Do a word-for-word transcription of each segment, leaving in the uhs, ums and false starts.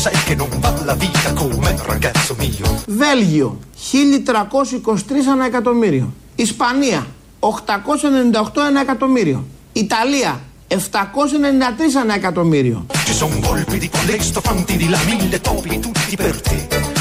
pensáis que no va la vida come ragazzo mio. Βέλγιο, χίλια τριακόσια είκοσι τρία ένα εκατομμύριο. Ισπανία, οκτακόσια ενενήντα οκτώ ένα εκατομμύριο. Ιταλία, επτακόσια ενενήντα τρία ένα εκατομμύριο. Ci sono colpi di contesto fanti di la mille topi tutti per te.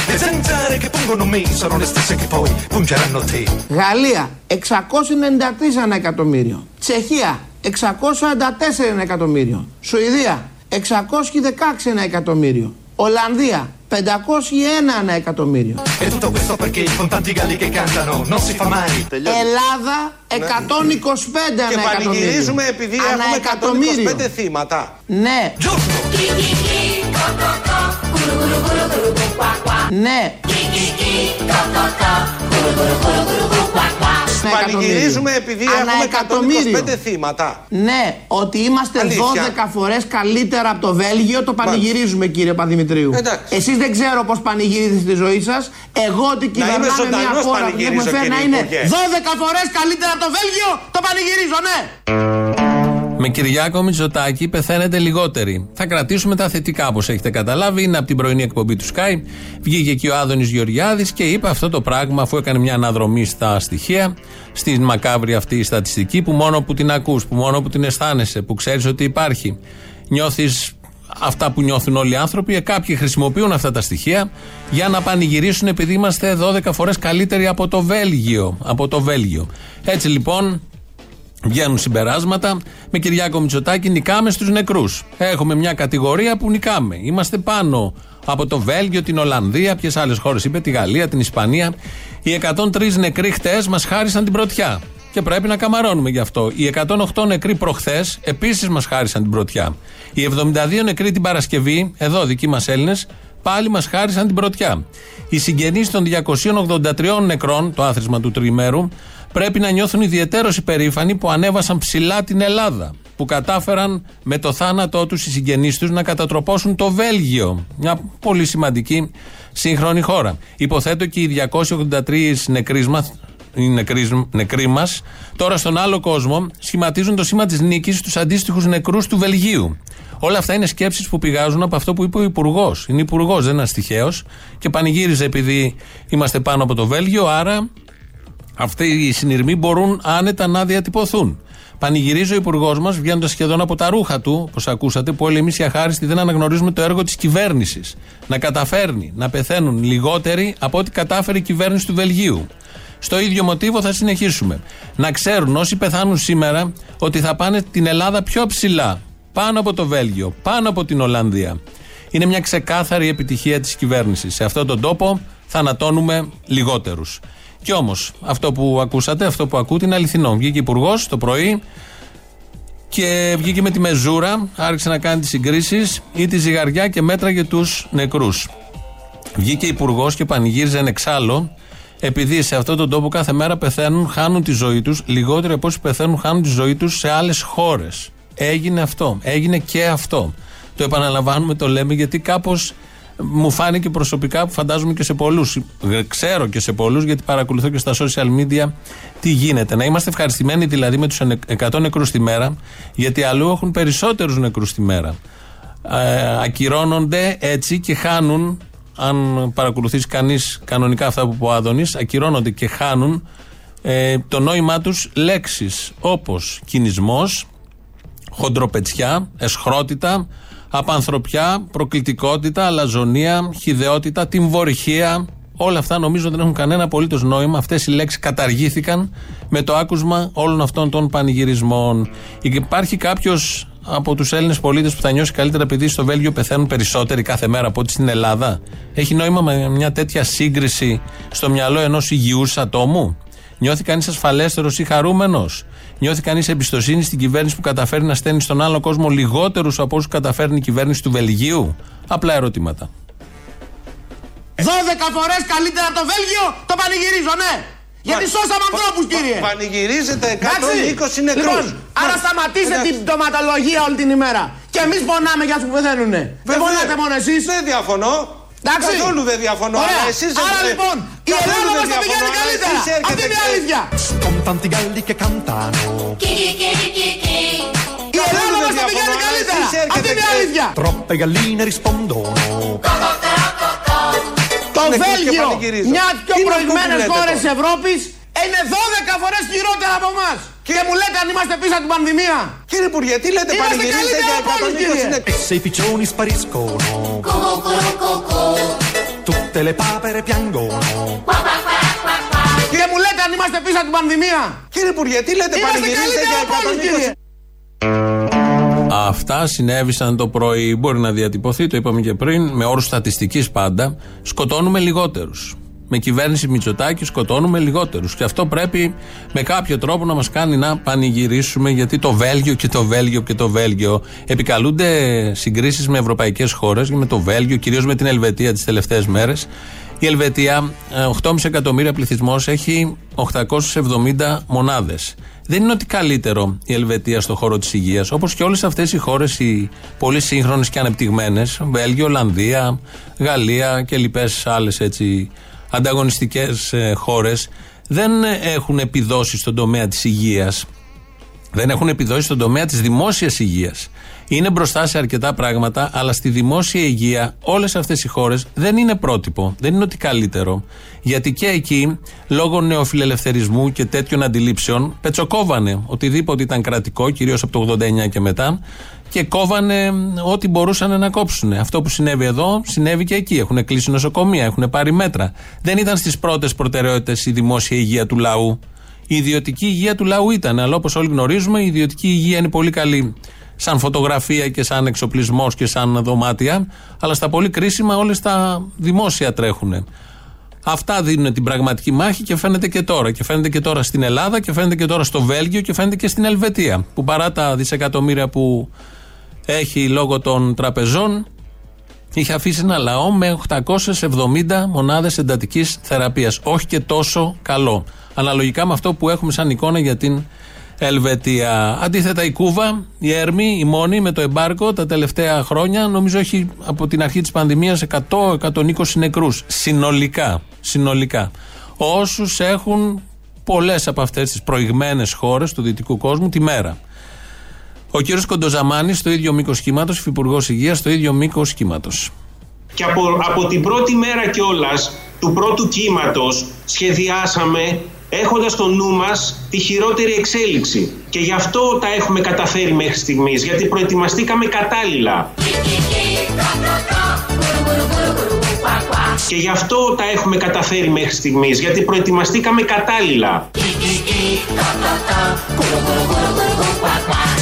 Pensare che pongono me sono le stesse che poi pungeranno te. Γαλλία, εξακόσια ενενήντα τρία ένα εκατομμύριο. Τσεχία, εξακόσια ενενήντα τέσσερα ένα εκατομμύριο. Σουηδία, εξακόσια δεκαέξι ένα εκατομμύριο. Ολλανδία, πεντακόσια ένα ένα εκατομμύριο. Ελλάδα, εκατόν είκοσι πέντε ένα εκατομμύριο. Και πανηγυρίζουμε επειδή έχουμε εκατόν είκοσι πέντε θύματα. Ναι. Ναι. Πανηγυρίζουμε επειδή έχουμε εκατόν είκοσι πέντε θύματα. Ναι, ότι είμαστε αλήθεια. δώδεκα φορές καλύτερα από το Βέλγιο, το πανηγυρίζουμε κύριε Παπαδημητρίου. Εσείς δεν ξέρω πώς πανηγυρίζετε τη ζωή σας. Εγώ ότι κυβερνάμε μια χώρα που έχουμε φέρει να είναι δώδεκα φορές καλύτερα από το Βέλγιο, το πανηγυρίζω, ναι. Με Κυριάκο Μητσοτάκη πεθαίνετε λιγότεροι. Θα κρατήσουμε τα θετικά όπως έχετε καταλάβει. Είναι από την πρωινή εκπομπή του Sky. Βγήκε εκεί ο Άδωνης Γεωργιάδης και είπε αυτό το πράγμα, αφού έκανε μια αναδρομή στα στοιχεία, στη μακάβρια αυτή η στατιστική που μόνο που την ακούς, που μόνο που την αισθάνεσαι, που ξέρεις ότι υπάρχει, νιώθεις αυτά που νιώθουν όλοι οι άνθρωποι. Κάποιοι χρησιμοποιούν αυτά τα στοιχεία για να πανηγυρίσουν επειδή είμαστε δώδεκα φορές καλύτεροι από το Βέλγιο. Από το Βέλγιο. Έτσι λοιπόν. Βγαίνουν συμπεράσματα. Με Κυριάκο Μητσοτάκη νικάμε στους νεκρούς. Έχουμε μια κατηγορία που νικάμε. Είμαστε πάνω από το Βέλγιο, την Ολλανδία, ποιες άλλες χώρες είπε, τη Γαλλία, την Ισπανία. Οι εκατόν τρία νεκροί χτες μας χάρισαν την πρωτιά. Και πρέπει να καμαρώνουμε γι' αυτό. Οι εκατόν οκτώ νεκροί προχθές επίσης μας χάρισαν την πρωτιά. Οι εβδομήντα δύο νεκροί την Παρασκευή, εδώ δικοί μας Έλληνες, πάλι μας χάρισαν την πρωτιά. Οι συγγενείς των διακοσίων ογδόντα τριών νεκρών, το άθροισμα του τριημέρου, πρέπει να νιώθουν ιδιαιτέρως υπερήφανοι που ανέβασαν ψηλά την Ελλάδα, που κατάφεραν με το θάνατό τους οι συγγενείς τους να κατατροπώσουν το Βέλγιο, μια πολύ σημαντική σύγχρονη χώρα. Υποθέτω και οι διακόσιοι ογδόντα τρεις νεκροί μας, νεκροί μας τώρα στον άλλο κόσμο σχηματίζουν το σήμα της νίκης στους αντίστοιχους νεκρούς του Βελγίου. Όλα αυτά είναι σκέψεις που πηγάζουν από αυτό που είπε ο υπουργός. Είναι υπουργός, δεν είναι τυχαίος και πανηγύριζε επειδή είμαστε πάνω από το Βέλγιο, άρα αυτοί οι συνειρμοί μπορούν άνετα να διατυπωθούν. Πανηγυρίζει ο υπουργός μας, βγαίνοντας σχεδόν από τα ρούχα του, όπως ακούσατε, που όλοι εμείς οι αχάριστοι δεν αναγνωρίζουμε το έργο της κυβέρνησης. Να καταφέρνει να πεθαίνουν λιγότεροι από ό,τι κατάφερε η κυβέρνηση του Βελγίου. Στο ίδιο μοτίβο θα συνεχίσουμε. Να ξέρουν όσοι πεθάνουν σήμερα ότι θα πάνε την Ελλάδα πιο ψηλά. Πάνω από το Βέλγιο, πάνω από την Ολλανδία. Είναι μια ξεκάθαρη επιτυχία της κυβέρνησης. Σε αυτόν τον τόπο θα ανατώνουμε λιγότερους. Κι όμως αυτό που ακούσατε, αυτό που ακούτε είναι αληθινό. Βγήκε υπουργός το πρωί και βγήκε με τη μεζούρα, άρχισε να κάνει τις συγκρίσεις ή τη ζυγαριά και μέτραγε τους νεκρούς. Βγήκε υπουργός και πανηγύριζε εξάλλου, επειδή σε αυτόν τον τόπο κάθε μέρα πεθαίνουν, χάνουν τη ζωή τους, λιγότεροι από όσοι πεθαίνουν χάνουν τη ζωή τους σε άλλες χώρες. Έγινε αυτό, έγινε και αυτό. Το επαναλαμβάνουμε, το λέμε γιατί κάπως μου φάνηκε προσωπικά, που φαντάζομαι και σε πολλούς, ξέρω και σε πολλούς γιατί παρακολουθώ και στα social media τι γίνεται. Να είμαστε ευχαριστημένοι δηλαδή με τους εκατό νεκρούς τη μέρα, γιατί αλλού έχουν περισσότερους νεκρούς τη μέρα. Ε, ακυρώνονται έτσι και χάνουν, αν παρακολουθείς κανείς κανονικά αυτά που είπε ο Άδωνης, ακυρώνονται και χάνουν ε, το νόημά τους λέξεις όπως κινησμός, χοντροπετσιά, εσχρότητα, απανθρωπιά, προκλητικότητα, αλαζονία, χυδαιότητα, τιμβορυχία. Όλα αυτά νομίζω δεν έχουν κανένα απολύτως νόημα. Αυτές οι λέξεις καταργήθηκαν με το άκουσμα όλων αυτών των πανηγυρισμών. Υπάρχει κάποιος από τους Έλληνες πολίτες που θα νιώσει καλύτερα επειδή στο Βέλγιο πεθαίνουν περισσότεροι κάθε μέρα από ό,τι στην Ελλάδα? Έχει νόημα με μια τέτοια σύγκριση στο μυαλό ενός υγιούς ατόμου? Νιώθει κανείς ασφαλέστερος ή χαρούμενος? Νιώθει κανείς εμπιστοσύνη στην κυβέρνηση που καταφέρει να στέλνει στον άλλο κόσμο λιγότερους από όσους καταφέρνει η κυβέρνηση του Βελγίου? Απλά ερωτήματα. δώδεκα φορές καλύτερα από το Βέλγιο, το πανηγυρίζω, ναι! Μα, Γιατί σώσαμε πα, ανθρώπους, πα, κύριε! Πα, πανηγυρίζετε εκατόν είκοσι νεκρούς. Λοιπόν, μα, άρα σταματήστε εντάξει. την πτωματολογία όλη την ημέρα. Και εμείς πονάμε για αυτούς που πεθαίνουνε. Δεν πονάτε μόνο εσείς. Δεν διαφωνώ. Εντάξει. Καθόλου δεν διαφωνώ. Ωραία. Αλλά εσείς άρα έχετε... λοιπόν η Ελλάδα μας θα πηγαίνει καλύτερα. Αυτή είναι η αλήθεια. Η Ελλάδα μας θα πηγαίνει καλύτερα. Αυτή είναι η αλήθεια. Ιταλία. Troppe galline rispondono. Το Βέλγιο, μια από πιο προηγμένες χώρες της Ευρώπης, είναι δώδεκα φορές χειρότερα από εμάς. Και μου λέτε αν είμαστε πίσω από την πανδημία. Κύριε Υπουργέ, τι λέτε, πανηγυρίζετε για εκατόν είκοσι. Σε οι πιτζόνι σπαρίσκονο. Tutte le papere piangono. Και μου λέτε αν είμαστε πίσω από την πανδημία. Κύριε Υπουργέ, τι λέτε, πανηγυρίζετε για εκατόν είκοσι. Αυτά συνέβησαν το πρωί. Μπορεί να διατυπωθεί, το είπαμε και πριν, με όρους στατιστικής πάντα. Σκοτώνουμε λιγότερους. Με κυβέρνηση Μητσοτάκη σκοτώνουμε λιγότερους. Και αυτό πρέπει με κάποιο τρόπο να μας κάνει να πανηγυρίσουμε, γιατί το Βέλγιο και το Βέλγιο και το Βέλγιο επικαλούνται συγκρίσεις με ευρωπαϊκές χώρες και με το Βέλγιο, κυρίως με την Ελβετία τις τελευταίες μέρες. Η Ελβετία, οκτώ κόμμα πέντε εκατομμύρια πληθυσμός, έχει οκτακόσιες εβδομήντα μονάδες. Δεν είναι ότι καλύτερο η Ελβετία στον χώρο της υγείας, όπως και όλες αυτές οι χώρες οι πολύ σύγχρονες και ανεπτυγμένες, Βέλγιο, Ολλανδία, Γαλλία και λοιπές άλλες έτσι ανταγωνιστικές χώρες, δεν έχουν επιδόσει στον τομέα της υγείας. Δεν έχουν επιδόσει στον τομέα της δημόσιας υγείας. Είναι μπροστά σε αρκετά πράγματα, αλλά στη δημόσια υγεία όλες αυτές οι χώρες δεν είναι πρότυπο. Δεν είναι ότι καλύτερο. Γιατί και εκεί, λόγω νεοφιλελευθερισμού και τέτοιων αντιλήψεων, πετσοκόβανε οτιδήποτε ήταν κρατικό, κυρίως από το ογδόντα εννιά και μετά, και κόβανε ό,τι μπορούσαν να κόψουν. Αυτό που συνέβη εδώ, συνέβη και εκεί. Έχουν κλείσει νοσοκομεία, έχουν πάρει μέτρα. Δεν ήταν στις πρώτες προτεραιότητες η δημόσια υγεία του λαού. Η ιδιωτική υγεία του λαού ήταν, αλλά όπως όλοι γνωρίζουμε, η ιδιωτική υγεία είναι πολύ καλή σαν φωτογραφία και σαν εξοπλισμός και σαν δωμάτια, αλλά στα πολύ κρίσιμα όλες τα δημόσια τρέχουν. Αυτά δίνουν την πραγματική μάχη και φαίνεται και τώρα. Και φαίνεται και τώρα στην Ελλάδα και φαίνεται και τώρα στο Βέλγιο και φαίνεται και στην Ελβετία, που παρά τα δισεκατομμύρια που έχει λόγω των τραπεζών, είχε αφήσει ένα λαό με οκτακόσιες εβδομήντα μονάδες εντατικής θεραπείας. Όχι και τόσο καλό. Αναλογικά με αυτό που έχουμε σαν εικόνα για την Ελβετία. Αντίθετα η Κούβα, η Έρμη, η μόνη με το εμπάρκο τα τελευταία χρόνια, νομίζω έχει από την αρχή της πανδημίας εκατό με εκατόν είκοσι νεκρούς. Συνολικά. Συνολικά. Όσους έχουν πολλές από αυτές τις προηγμένες χώρες του δυτικού κόσμου τη μέρα. Ο κύριος Κοντοζαμάνης στο ίδιο μήκος κύματος, υφυπουργός υγείας στο ίδιο μήκος κύματος. Και από, από την πρώτη μέρα κιόλας του πρώτου κύματος σχεδιάσαμε έχοντας στο νου μας τη χειρότερη εξέλιξη. Και γι' αυτό τα έχουμε καταφέρει μέχρι στιγμής, γιατί προετοιμαστήκαμε κατάλληλα. Και γι' αυτό τα έχουμε καταφέρει μέχρι στιγμής, γιατί προετοιμαστήκαμε κατάλληλα.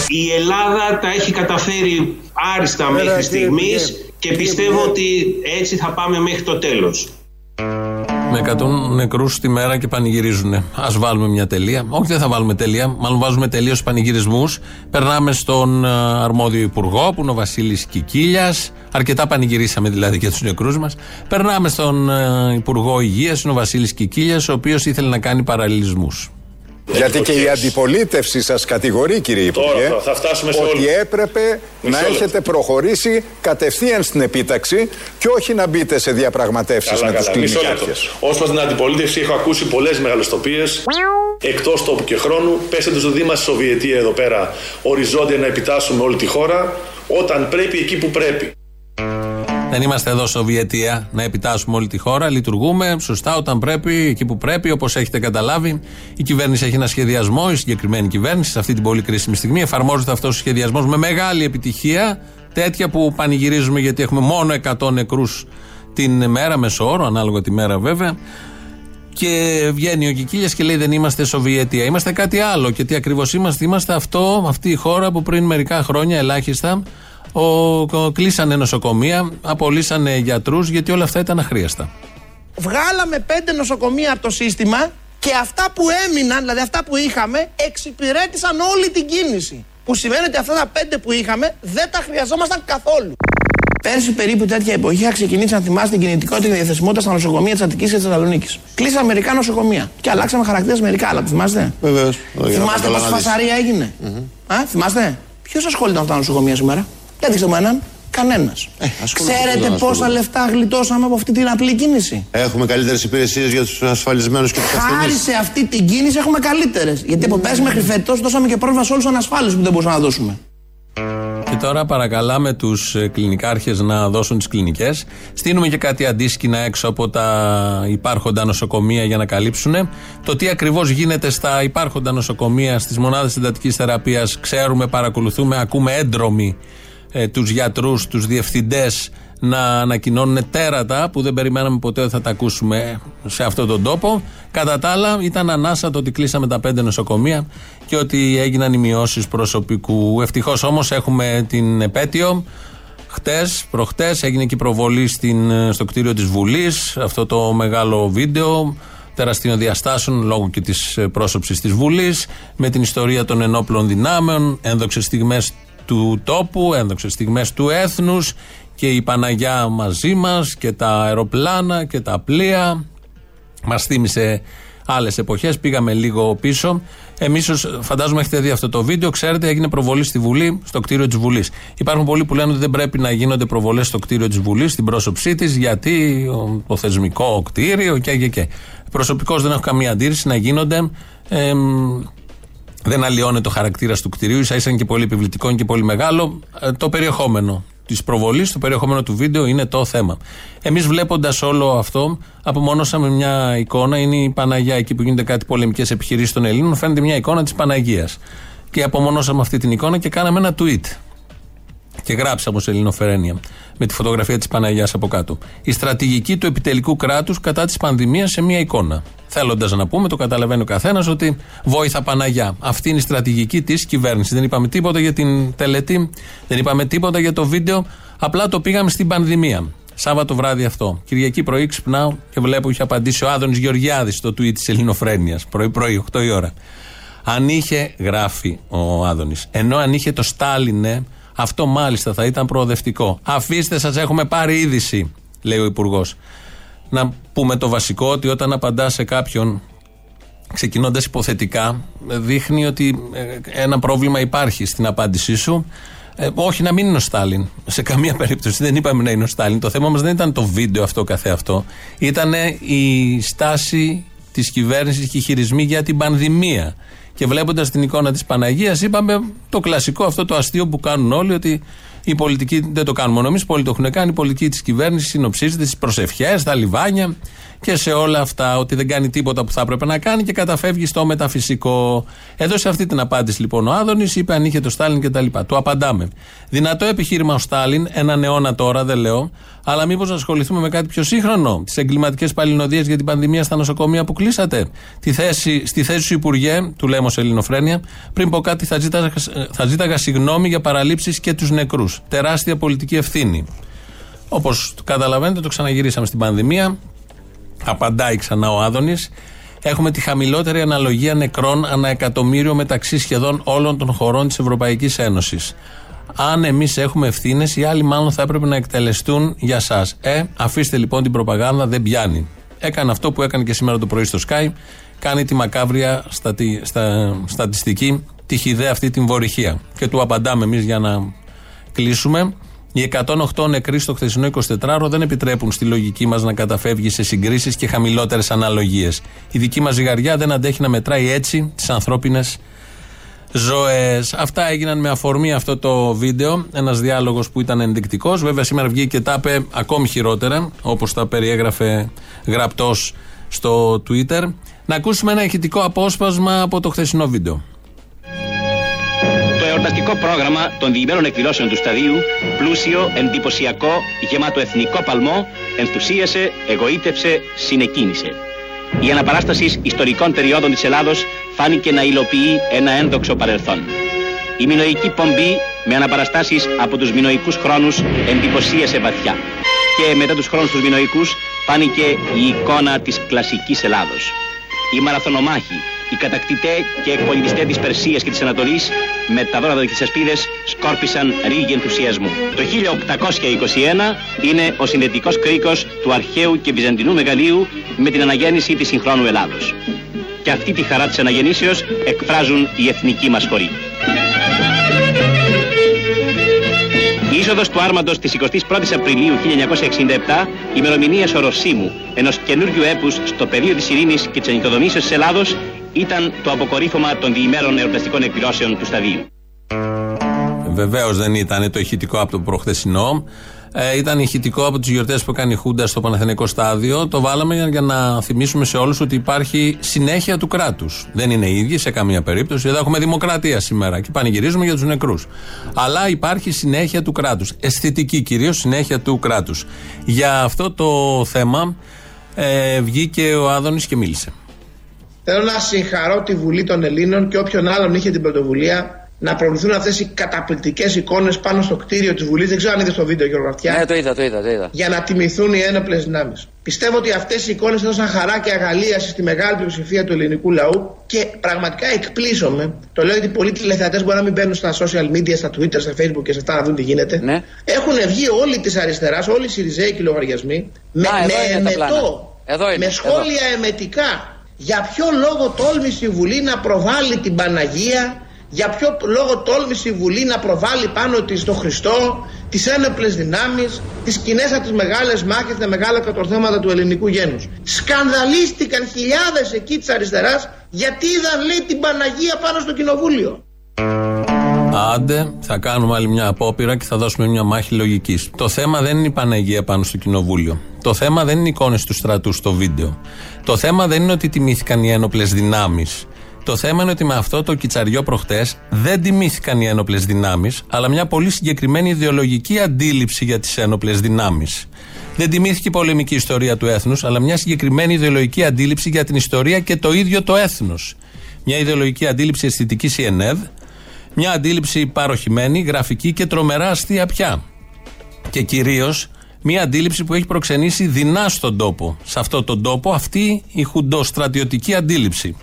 Η Ελλάδα τα έχει καταφέρει άριστα μέχρι στιγμής και πιστεύω ότι έτσι θα πάμε μέχρι το τέλος. Με εκατό νεκρούς τη μέρα και πανηγυρίζουνε. Ας βάλουμε μια τελεία. Όχι, δεν θα βάλουμε τελεία. Μάλλον βάζουμε τελεία στους πανηγυρισμούς. Περνάμε στον αρμόδιο υπουργό, που είναι ο Βασίλης Κικίλιας. Αρκετά πανηγυρίσαμε δηλαδή για τους νεκρούς μας. Περνάμε στον υπουργό Υγείας, είναι ο Βασίλης Κικίλιας, ο οποίος ήθελε να κάνει παραλληλισμούς. Γιατί και η αντιπολίτευση σας κατηγορεί, κύριε Υπουργέ, θα, θα ότι όλους. Έπρεπε να έχετε προχωρήσει κατευθείαν στην επίταξη και όχι να μπείτε σε διαπραγματεύσεις καλά, με τους κλινικάρχες. Ως προς την αντιπολίτευση έχω ακούσει πολλές μεγαλοστοπίες, εκτός τόπου και χρόνου. Πέστε τους ότι είμαστε Σοβιετία εδώ πέρα, οριζόντια να επιτάσσουμε όλη τη χώρα, όταν πρέπει, εκεί που πρέπει. Δεν είμαστε εδώ Σοβιετία να επιτάσσουμε όλη τη χώρα. Λειτουργούμε σωστά όταν πρέπει, εκεί που πρέπει, όπως έχετε καταλάβει. Η κυβέρνηση έχει ένα σχεδιασμό, η συγκεκριμένη κυβέρνηση, σε αυτή την πολύ κρίσιμη στιγμή. Εφαρμόζεται αυτός ο σχεδιασμός με μεγάλη επιτυχία. Τέτοια που πανηγυρίζουμε, γιατί έχουμε μόνο εκατό νεκρούς την μέρα, μεσόωρο, ανάλογα τη μέρα βέβαια. Και βγαίνει ο Κικίλιας και λέει: δεν είμαστε Σοβιετία. Είμαστε κάτι άλλο. Και τι ακριβώς είμαστε? Είμαστε αυτό, αυτή η χώρα που πριν μερικά χρόνια ελάχιστα. Ο, κλείσανε νοσοκομεία, απολύσανε γιατρούς, γιατί όλα αυτά ήταν αχρίαστα. Βγάλαμε πέντε νοσοκομεία από το σύστημα και αυτά που έμειναν, δηλαδή αυτά που είχαμε, εξυπηρέτησαν όλη την κίνηση. Που σημαίνει ότι αυτά τα πέντε που είχαμε δεν τα χρειαζόμασταν καθόλου. Πέρσι, περίπου τέτοια εποχή, είχα ξεκινήσει, αν θυμάστε, την κινητικότητα και τη διαθεσιμότητα στα νοσοκομεία της Αττικής και της Θεσσαλονίκης. Κλείσαμε μερικά νοσοκομεία και αλλάξαμε χαρακτήρες μερικά άλλα. Θυμάστε? Βεβαίως. Θυμάστε πόση φασαρία έγινε? Mm-hmm. Α, θυμάστε? Ποιος ασχολείται με αυτά τα νοσοκομεία σήμερα? Δεν δείξαμε έναν, κανένας. Ε, Ξέρετε πόσα λεφτά γλιτώσαμε από αυτή την απλή κίνηση? Έχουμε καλύτερες υπηρεσίες για τους ασφαλισμένους και τους ασθενείς. Χάρη σε αυτή την κίνηση έχουμε καλύτερες. Γιατί από πέρσι μέχρι φέτος δώσαμε και πρόσβαση σε όλους τους ανασφάλιστους που δεν μπορούσαμε να δώσουμε. εκεί τώρα, παρακαλάμε τους κλινικάρχες να δώσουν τις κλινικές. Στείνουμε και κάτι αντίσκηνα έξω από τα υπάρχοντα νοσοκομεία για να καλύψουν. Το τι ακριβώς γίνεται στα υπάρχοντα νοσοκομεία, στις μονάδες εντατικής θεραπείας, ξέρουμε, παρακολουθούμε, ακούμε έντρομοι ε, τους γιατρούς, τους διευθυντές να ανακοινώνουν τέρατα που δεν περιμέναμε ποτέ ότι θα τα ακούσουμε σε αυτόν τον τόπο. Κατά τα άλλα, ήταν ανάσα το ότι κλείσαμε τα πέντε νοσοκομεία και ότι έγιναν οι μειώσεις προσωπικού. Ευτυχώς όμως έχουμε την επέτειο. Χτες, προχτές, έγινε και η προβολή στην, στο κτίριο της Βουλής. Αυτό το μεγάλο βίντεο τεραστίων διαστάσεων λόγω και της πρόσωψης της Βουλής, με την ιστορία των ενόπλων δυνάμεων, ένδοξες στιγμές του τόπου, ένδοξες στιγμές του έθνους. Και η Παναγιά μαζί μας και τα αεροπλάνα και τα πλοία. Μας θύμισε άλλες εποχές, πήγαμε λίγο πίσω. Εμείς, φαντάζομαι, έχετε δει αυτό το βίντεο. Ξέρετε, έγινε προβολή στη Βουλή, στο κτίριο της Βουλής. Υπάρχουν πολλοί που λένε ότι δεν πρέπει να γίνονται προβολές στο κτίριο της Βουλής, στην πρόσωψή της, γιατί το θεσμικό κτίριο και και και. Προσωπικώς δεν έχω καμία αντίρρηση να γίνονται. Ε, δεν αλλοιώνεται το χαρακτήρα του κτιρίου, ίσα ίσα είναι και πολύ επιβλητικό και πολύ μεγάλο. Ε, το περιεχόμενο της προβολής, το περιεχόμενο του βίντεο είναι το θέμα. Εμείς, βλέποντας όλο αυτό, απομονώσαμε μια εικόνα. Είναι η Παναγία, εκεί που γίνονται κάτι πολεμικές επιχειρήσεις των Ελλήνων, φαίνεται μια εικόνα της Παναγίας. Και απομονώσαμε αυτή την εικόνα και κάναμε ένα tweet. Και γράψαμε ως Ελληνοφρένεια με τη φωτογραφία της Παναγιάς από κάτω. Η στρατηγική του επιτελικού κράτους κατά της πανδημίας σε μια εικόνα. Θέλοντας να πούμε, το καταλαβαίνει ο καθένας, ότι βόηθα Παναγιά. Αυτή είναι η στρατηγική της κυβέρνησης. Δεν είπαμε τίποτα για την τελετή, δεν είπαμε τίποτα για το βίντεο. Απλά το πήγαμε στην πανδημία. Σάββατο βράδυ αυτό. Κυριακή πρωί ξυπνάω και βλέπω είχε απαντήσει ο Άδωνης Γεωργιάδης στο tweet της Ελληνοφρένειας. Πρωί-πρωί, οκτώ η ώρα. Αν είχε, γράφει ο Άδωνης, ενώ αν είχε το Στάλινε. Αυτό μάλιστα θα ήταν προοδευτικό. Αφήστε, σας έχουμε πάρει είδηση, λέει ο Υπουργός. Να πούμε το βασικό, ότι όταν απαντά σε κάποιον, ξεκινώντας υποθετικά, δείχνει ότι ένα πρόβλημα υπάρχει στην απάντησή σου. Ε, όχι να μην είναι ο Στάλιν. Σε καμία περίπτωση δεν είπαμε να είναι ο Στάλιν. Το θέμα μας δεν ήταν το βίντεο αυτό καθεαυτό. Ήταν η στάση της κυβέρνησης και οι χειρισμοί για την πανδημία. Και βλέποντας την εικόνα της Παναγίας, είπαμε το κλασικό, αυτό το αστείο που κάνουν όλοι, ότι οι πολιτικοί δεν το κάνουν μόνο εμείς, πολλοί το έχουν κάνει. Η πολιτική της κυβέρνησης συνοψίζεται στις προσευχές, στα λιβάνια και σε όλα αυτά, ότι δεν κάνει τίποτα που θα έπρεπε να κάνει και καταφεύγει στο μεταφυσικό. Εδώ σε αυτή την απάντηση λοιπόν ο Άδωνης είπε αν είχε το Στάλιν κτλ. Του απαντάμε. Δυνατό επιχείρημα ο Στάλιν, έναν αιώνα τώρα δεν λέω, αλλά μήπως ασχοληθούμε με κάτι πιο σύγχρονο, τις εγκληματικές παλινοδίες για την πανδημία στα νοσοκομεία που κλείσατε. Τη θέση, στη θέση του Υπουργέ, του λέμε ως Ελληνοφρένεια, πριν πω κάτι θα ζήταγα, θα ζήταγα συγγνώμη για παραλήψεις και τους νεκρούς. Τεράστια πολιτική ευθύνη. Όπως καταλαβαίνετε, το ξαναγυρίσαμε στην πανδημία. Απαντάει ξανά ο Άδωνης. Έχουμε τη χαμηλότερη αναλογία νεκρών ανά εκατομμύριο μεταξύ σχεδόν όλων των χωρών της Ευρωπαϊκής Ένωσης. Αν εμείς έχουμε ευθύνες, οι άλλοι μάλλον θα έπρεπε να εκτελεστούν για σας. Ε, αφήστε λοιπόν την προπαγάνδα, δεν πιάνει. Έκανε αυτό που έκανε και σήμερα το πρωί στο Sky. Κάνει τη μακάβρια στατι, στα, στατιστική τυχιδέα αυτή την βορυχία. Και του απαντάμε εμείς για να κλείσουμε. Οι εκατόν οκτώ νεκροί στο χθεσινό εικοσιτετράωρο δεν επιτρέπουν στη λογική μας να καταφεύγει σε συγκρίσεις και χαμηλότερες αναλογίες. Η δική μας ζυγαριά δεν αντέχει να μετράει έτσι τις ανθρώπινες ζωές. Αυτά έγιναν με αφορμή αυτό το βίντεο. Ένας διάλογος που ήταν ενδεικτικός. Βέβαια, σήμερα βγήκε και τα είπε ακόμη χειρότερα, όπως τα περιέγραφε γραπτός στο Twitter. Να ακούσουμε ένα ηχητικό απόσπασμα από το χθεσινό βίντεο. Το εορταστικό πρόγραμμα των διημερών εκδηλώσεων του σταδίου, πλούσιο, εντυπωσιακό, γεμάτο εθνικό παλμό, ενθουσίασε, εγωίτευσε, συνεκίνησε. Η αναπαράσταση ιστορικών περιόδων της Ελλάδος φάνηκε να υλοποιεί ένα ένδοξο παρελθόν. Η μινωική πομπή με αναπαραστάσεις από τους μινωικούς χρόνους εντυπωσίασε βαθιά. Και μετά τους χρόνους τους μινωικούς φάνηκε η εικόνα της κλασικής Ελλάδος. Οι μαραθωνομάχοι, οι κατακτητές και εκπολιτιστές της Περσίας και της Ανατολής με τα δώρα και τις ασπίδες σκόρπισαν ρίγη ενθουσιασμού. Το χίλια οκτακόσια είκοσι ένα είναι ο συνδετικός κρίκος του αρχαίου και βυζαντινού μεγαλείου με την αναγέννηση της συγχρόνου Ελλάδος. Και αυτή τη χαρά της αναγεννήσεως εκφράζουν οι εθνικοί μας χοροί. Η είσοδος του άρματος της εικοστής πρώτης Απριλίου χίλια εννιακόσια εξήντα επτά, ημερομηνία οροσίμου ενός καινούριου έπους στο πεδίο της ειρήνης και της ανοικοδομήσεως της Ελλάδος, ήταν το αποκορύφωμα των διημέρων εορταστικών εκδηλώσεων του σταδίου. βεβαίως δεν ήταν το ηχητικό από το προχθεσινό. Ε, ήταν ηχητικό από τις γιορτές που έκανε η Χούντα στο Παναθηναϊκό Στάδιο. Το βάλαμε για, για να θυμίσουμε σε όλους ότι υπάρχει συνέχεια του κράτους. Δεν είναι οι ίδιοι σε καμία περίπτωση. Εδώ έχουμε δημοκρατία σήμερα και πανηγυρίζουμε για τους νεκρούς. Αλλά υπάρχει συνέχεια του κράτους. Αισθητική κυρίως συνέχεια του κράτους. Για αυτό το θέμα ε, βγήκε ο Άδωνης και μίλησε. Θέλω να συγχαρώ τη Βουλή των Ελλήνων και όποιον άλλον είχε την πρωτοβουλία να προβληθούν αυτές οι καταπληκτικές εικόνες πάνω στο κτίριο της Βουλής. Δεν ξέρω αν είδες το βίντεο, Γιώργο Αυτιά. Ναι, το είδα, το είδα, το είδα. Για να τιμηθούν οι ένοπλες δυνάμεις. Πιστεύω ότι αυτές οι εικόνες έδωσαν χαρά και αγαλίαση στη μεγάλη πλειοψηφία του ελληνικού λαού και πραγματικά εκπλήσωμαι. Το λέω γιατί πολλοί τηλεθεατές μπορεί να μην μπαίνουν στα social media, στα Twitter, στα Facebook και σε αυτά να δουν τι γίνεται. Ναι. Έχουν βγει όλοι της αριστεράς, όλοι οι Σιριζέικοι λογαριασμοί με, Α, με εμετό, με σχόλια εδώ. Εμετικά. Για ποιο λόγο τόλμησε η Βουλή να προβάλλει την Παναγία. Για ποιο λόγο τόλμησε η Βουλή να προβάλλει πάνω της τον Χριστό, τις ένοπλες δυνάμεις, τις σκηνές από τις μεγάλες μάχες, τα μεγάλα κατορθώματα του ελληνικού γένους. Σκανδαλίστηκαν χιλιάδες εκεί της αριστεράς γιατί είδαν, λέει, την Παναγία πάνω στο κοινοβούλιο. Άντε, θα κάνουμε άλλη μια απόπειρα και θα δώσουμε μια μάχη λογικής. Το θέμα δεν είναι η Παναγία πάνω στο κοινοβούλιο. Το θέμα δεν είναι οι εικόνες του στρατού στο βίντεο. Το θέμα δεν είναι ότι τιμήθηκαν οι ένοπλες δυνάμεις. Το θέμα είναι ότι με αυτό το κιτσαριό προχτές δεν τιμήθηκαν οι ένοπλες δυνάμεις, αλλά μια πολύ συγκεκριμένη ιδεολογική αντίληψη για τις ένοπλες δυνάμεις. Δεν τιμήθηκε η πολεμική ιστορία του έθνους, αλλά μια συγκεκριμένη ιδεολογική αντίληψη για την ιστορία και το ίδιο το έθνος. Μια ιδεολογική αντίληψη αισθητικής η ΕΝΕΔ, μια αντίληψη παροχημένη, γραφική και τρομερά αστεία πια. Και κυρίως μια αντίληψη που έχει προξενήσει δεινά στον τόπο. Σε αυτόν τον τόπο αυτή η χουντοστρατιωτική αντίληψη.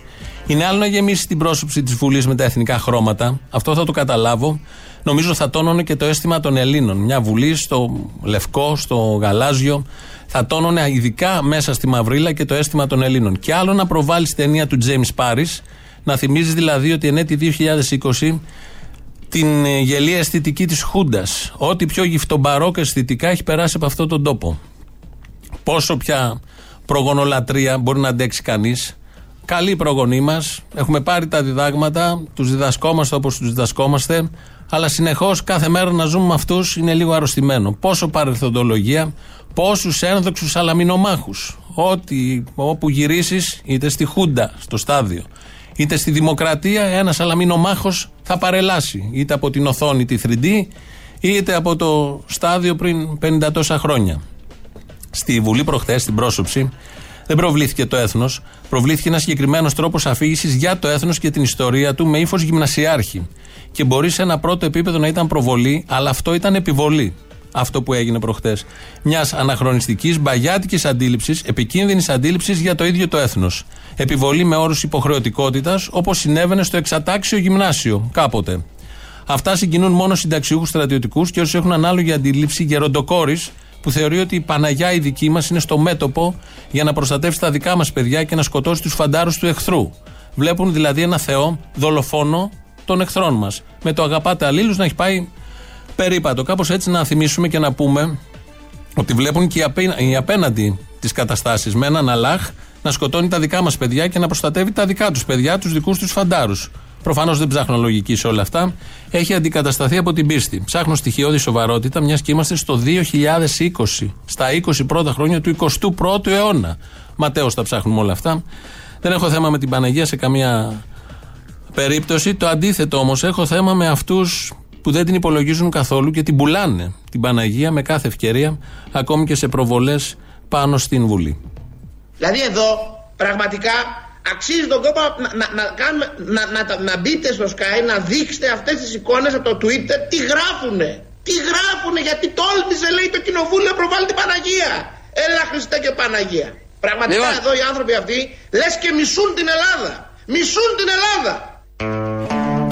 Είναι άλλο να γεμίσει την πρόσωψη της Βουλής με τα εθνικά χρώματα. Αυτό θα το καταλάβω. Νομίζω θα τόνωνε και το αίσθημα των Ελλήνων. Μια Βουλή στο λευκό, στο γαλάζιο. Θα τόνωνε ειδικά μέσα στη μαυρίλα και το αίσθημα των Ελλήνων. Και άλλο να προβάλλει στην ταινία του James Paris. Να θυμίζει δηλαδή ότι εν έτη δύο χιλιάδες είκοσι την γελία αισθητική της Χούντας. Ό,τι πιο γυφτομπαρόκ αισθητικά έχει περάσει από αυτόν τον τόπο. Πόσο πια προγονολατρία μπορεί να αντέξει κανείς. Καλοί προγονείς μας, έχουμε πάρει τα διδάγματα, τους διδασκόμαστε όπως τους διδασκόμαστε, αλλά συνεχώς κάθε μέρα να ζούμε με αυτούς είναι λίγο αρρωστημένο. Πόσο παρελθοντολογία, πόσους ένδοξους αλαμινομάχους, ότι όπου γυρίσεις είτε στη Χούντα, στο στάδιο, είτε στη Δημοκρατία, ένας αλαμινομάχος θα παρελάσει, είτε από την οθόνη τη θρι ντι, είτε από το στάδιο πριν πενήντα τόσα χρόνια. Στη Βουλή προχθές, στην πρόσωψη, δεν προβλήθηκε το έθνος, προβλήθηκε ένας συγκεκριμένος τρόπος αφήγησης για το έθνος και την ιστορία του με ύφος γυμνασιάρχη. Και μπορεί σε ένα πρώτο επίπεδο να ήταν προβολή, αλλά αυτό ήταν επιβολή. Αυτό που έγινε προχτές. Μιας αναχρονιστικής, μπαγιάτικης αντίληψης, επικίνδυνης αντίληψης για το ίδιο το έθνος. Επιβολή με όρους υποχρεωτικότητας, όπως συνέβαινε στο εξατάξιο γυμνάσιο κάποτε. Αυτά συγκινούν μόνο συνταξιούχους στρατιωτικούς και όσους έχουν ανάλογη αντίληψη γεροντοκόρης. Που θεωρεί ότι η Παναγιά η δική μας είναι στο μέτωπο για να προστατεύσει τα δικά μας παιδιά και να σκοτώσει τους φαντάρους του εχθρού. Βλέπουν δηλαδή ένα Θεό δολοφόνο των εχθρών μας. Με το αγαπάτε αλλήλους να έχει πάει περίπατο. Κάπως έτσι να θυμίσουμε και να πούμε ότι βλέπουν και οι απέναντι τις καταστάσεις με έναν Αλλάχ να σκοτώνει τα δικά μας παιδιά και να προστατεύει τα δικά τους παιδιά, τους δικούς τους φαντάρους. Προφανώς δεν ψάχνω λογική σε όλα αυτά. Έχει αντικατασταθεί από την πίστη. Ψάχνω στοιχειώδη σοβαρότητα, μιας και είμαστε στο δύο χιλιάδες είκοσι, στα είκοσι πρώτα χρόνια του εικοστού πρώτου αιώνα. Ματέως τα ψάχνουμε όλα αυτά. Δεν έχω θέμα με την Παναγία σε καμία περίπτωση. Το αντίθετο όμως, έχω θέμα με αυτούς που δεν την υπολογίζουν καθόλου και την πουλάνε την Παναγία με κάθε ευκαιρία, ακόμη και σε προβολές πάνω στην Βουλή. Δηλαδή εδώ πραγματικά. Αξίζει τον κόπο να, να, κάνουμε, να, να, να μπείτε στο Sky, να δείξετε αυτές τις εικόνες από το Twitter, τι γράφουνε. Τι γράφουνε, γιατί τόλμησε, λέει, το κοινοβούλιο να προβάλλει την Παναγία. Έλα Χριστέ και Παναγία. Πραγματικά λοιπόν, εδώ οι άνθρωποι αυτοί λες και μισούν την Ελλάδα. Μισούν την Ελλάδα.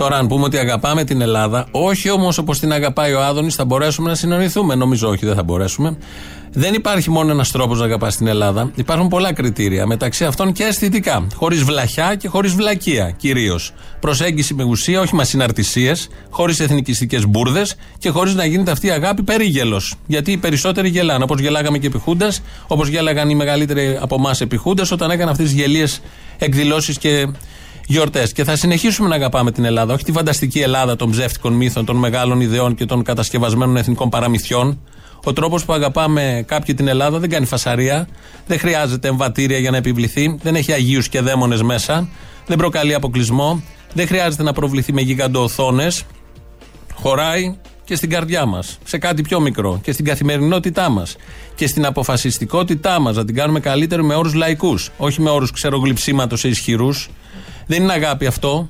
Τώρα αν πούμε ότι αγαπάμε την Ελλάδα, όχι όμως όπως την αγαπάει ο Άδωνης, θα μπορέσουμε να συνονιθούμε. Νομίζω όχι, δεν θα μπορέσουμε. Δεν υπάρχει μόνο ένας τρόπος να αγαπάς την Ελλάδα. Υπάρχουν πολλά κριτήρια, μεταξύ αυτών και αισθητικά. Χωρίς βλαχιά και χωρίς βλακεία κυρίως. Προσέγγιση με ουσία, όχι με συναρτησίες, χωρίς εθνικιστικές μπουρδες και χωρίς να γίνεται αυτή η αγάπη περίγελος. Γιατί οι περισσότεροι γελάνε. Όπως γελάγαμε και επί Χούντας, όπως γέλαγαν οι μεγαλύτεροι από εμάς επί Χούντας, όταν έκαναν αυτές τις γελίες εκδηλώσεις και γιορτές. Και θα συνεχίσουμε να αγαπάμε την Ελλάδα, όχι τη φανταστική Ελλάδα των ψεύτικων μύθων, των μεγάλων ιδεών και των κατασκευασμένων εθνικών παραμυθιών. Ο τρόπος που αγαπάμε κάποιοι την Ελλάδα δεν κάνει φασαρία, δεν χρειάζεται εμβατήρια για να επιβληθεί, δεν έχει αγίους και δαίμονες μέσα, δεν προκαλεί αποκλεισμό, δεν χρειάζεται να προβληθεί με γιγαντοοθόνες. Χωράει και στην καρδιά μας, σε κάτι πιο μικρό, και στην καθημερινότητά μας και στην αποφασιστικότητά μας να την κάνουμε καλύτερη με όρους λαϊκούς, όχι με όρους ξερογλυψίματος σε ισχυρούς. Δεν είναι αγάπη αυτό,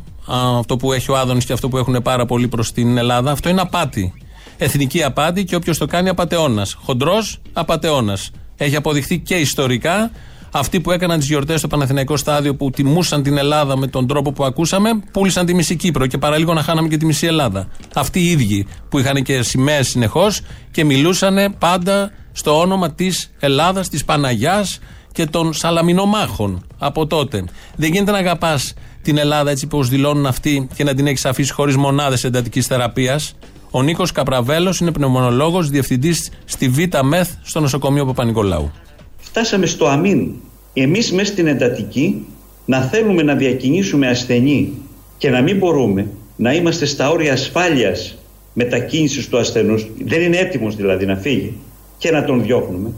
αυτό που έχει ο Άδωνης και αυτό που έχουν πάρα πολύ προς την Ελλάδα. Αυτό είναι απάτη. Εθνική απάτη, και όποιος το κάνει απατεώνας. Χοντρός απατεώνας. Έχει αποδειχθεί και ιστορικά. Αυτοί που έκαναν τις γιορτές στο Παναθηναϊκό Στάδιο, που τιμούσαν την Ελλάδα με τον τρόπο που ακούσαμε, πούλησαν τη μισή Κύπρο και παραλίγο να χάναμε και τη μισή Ελλάδα. Αυτοί οι ίδιοι που είχαν και σημαίες συνεχώς και μιλούσαν πάντα στο όνομα της Ελλάδας, της Παναγιάς και των Σαλαμινομάχων από τότε. Δεν γίνεται να αγαπάς την Ελλάδα έτσι που δηλώνουν αυτοί και να την έχεις αφήσει χωρίς μονάδες εντατικής θεραπείας. Ο Νίκος Καπραβέλος είναι πνευμονολόγος, διευθυντής στη ΒΜΕΘ στο νοσοκομείο Παπα-Νικολάου. Φτάσαμε στο αμήν. Εμείς μέσα στην εντατική να θέλουμε να διακινήσουμε ασθενή και να μην μπορούμε να είμαστε στα όρια ασφάλειας μετακίνησης του ασθενούς, δεν είναι έτοιμος δηλαδή να φύγει, και να τον διώχνουμε.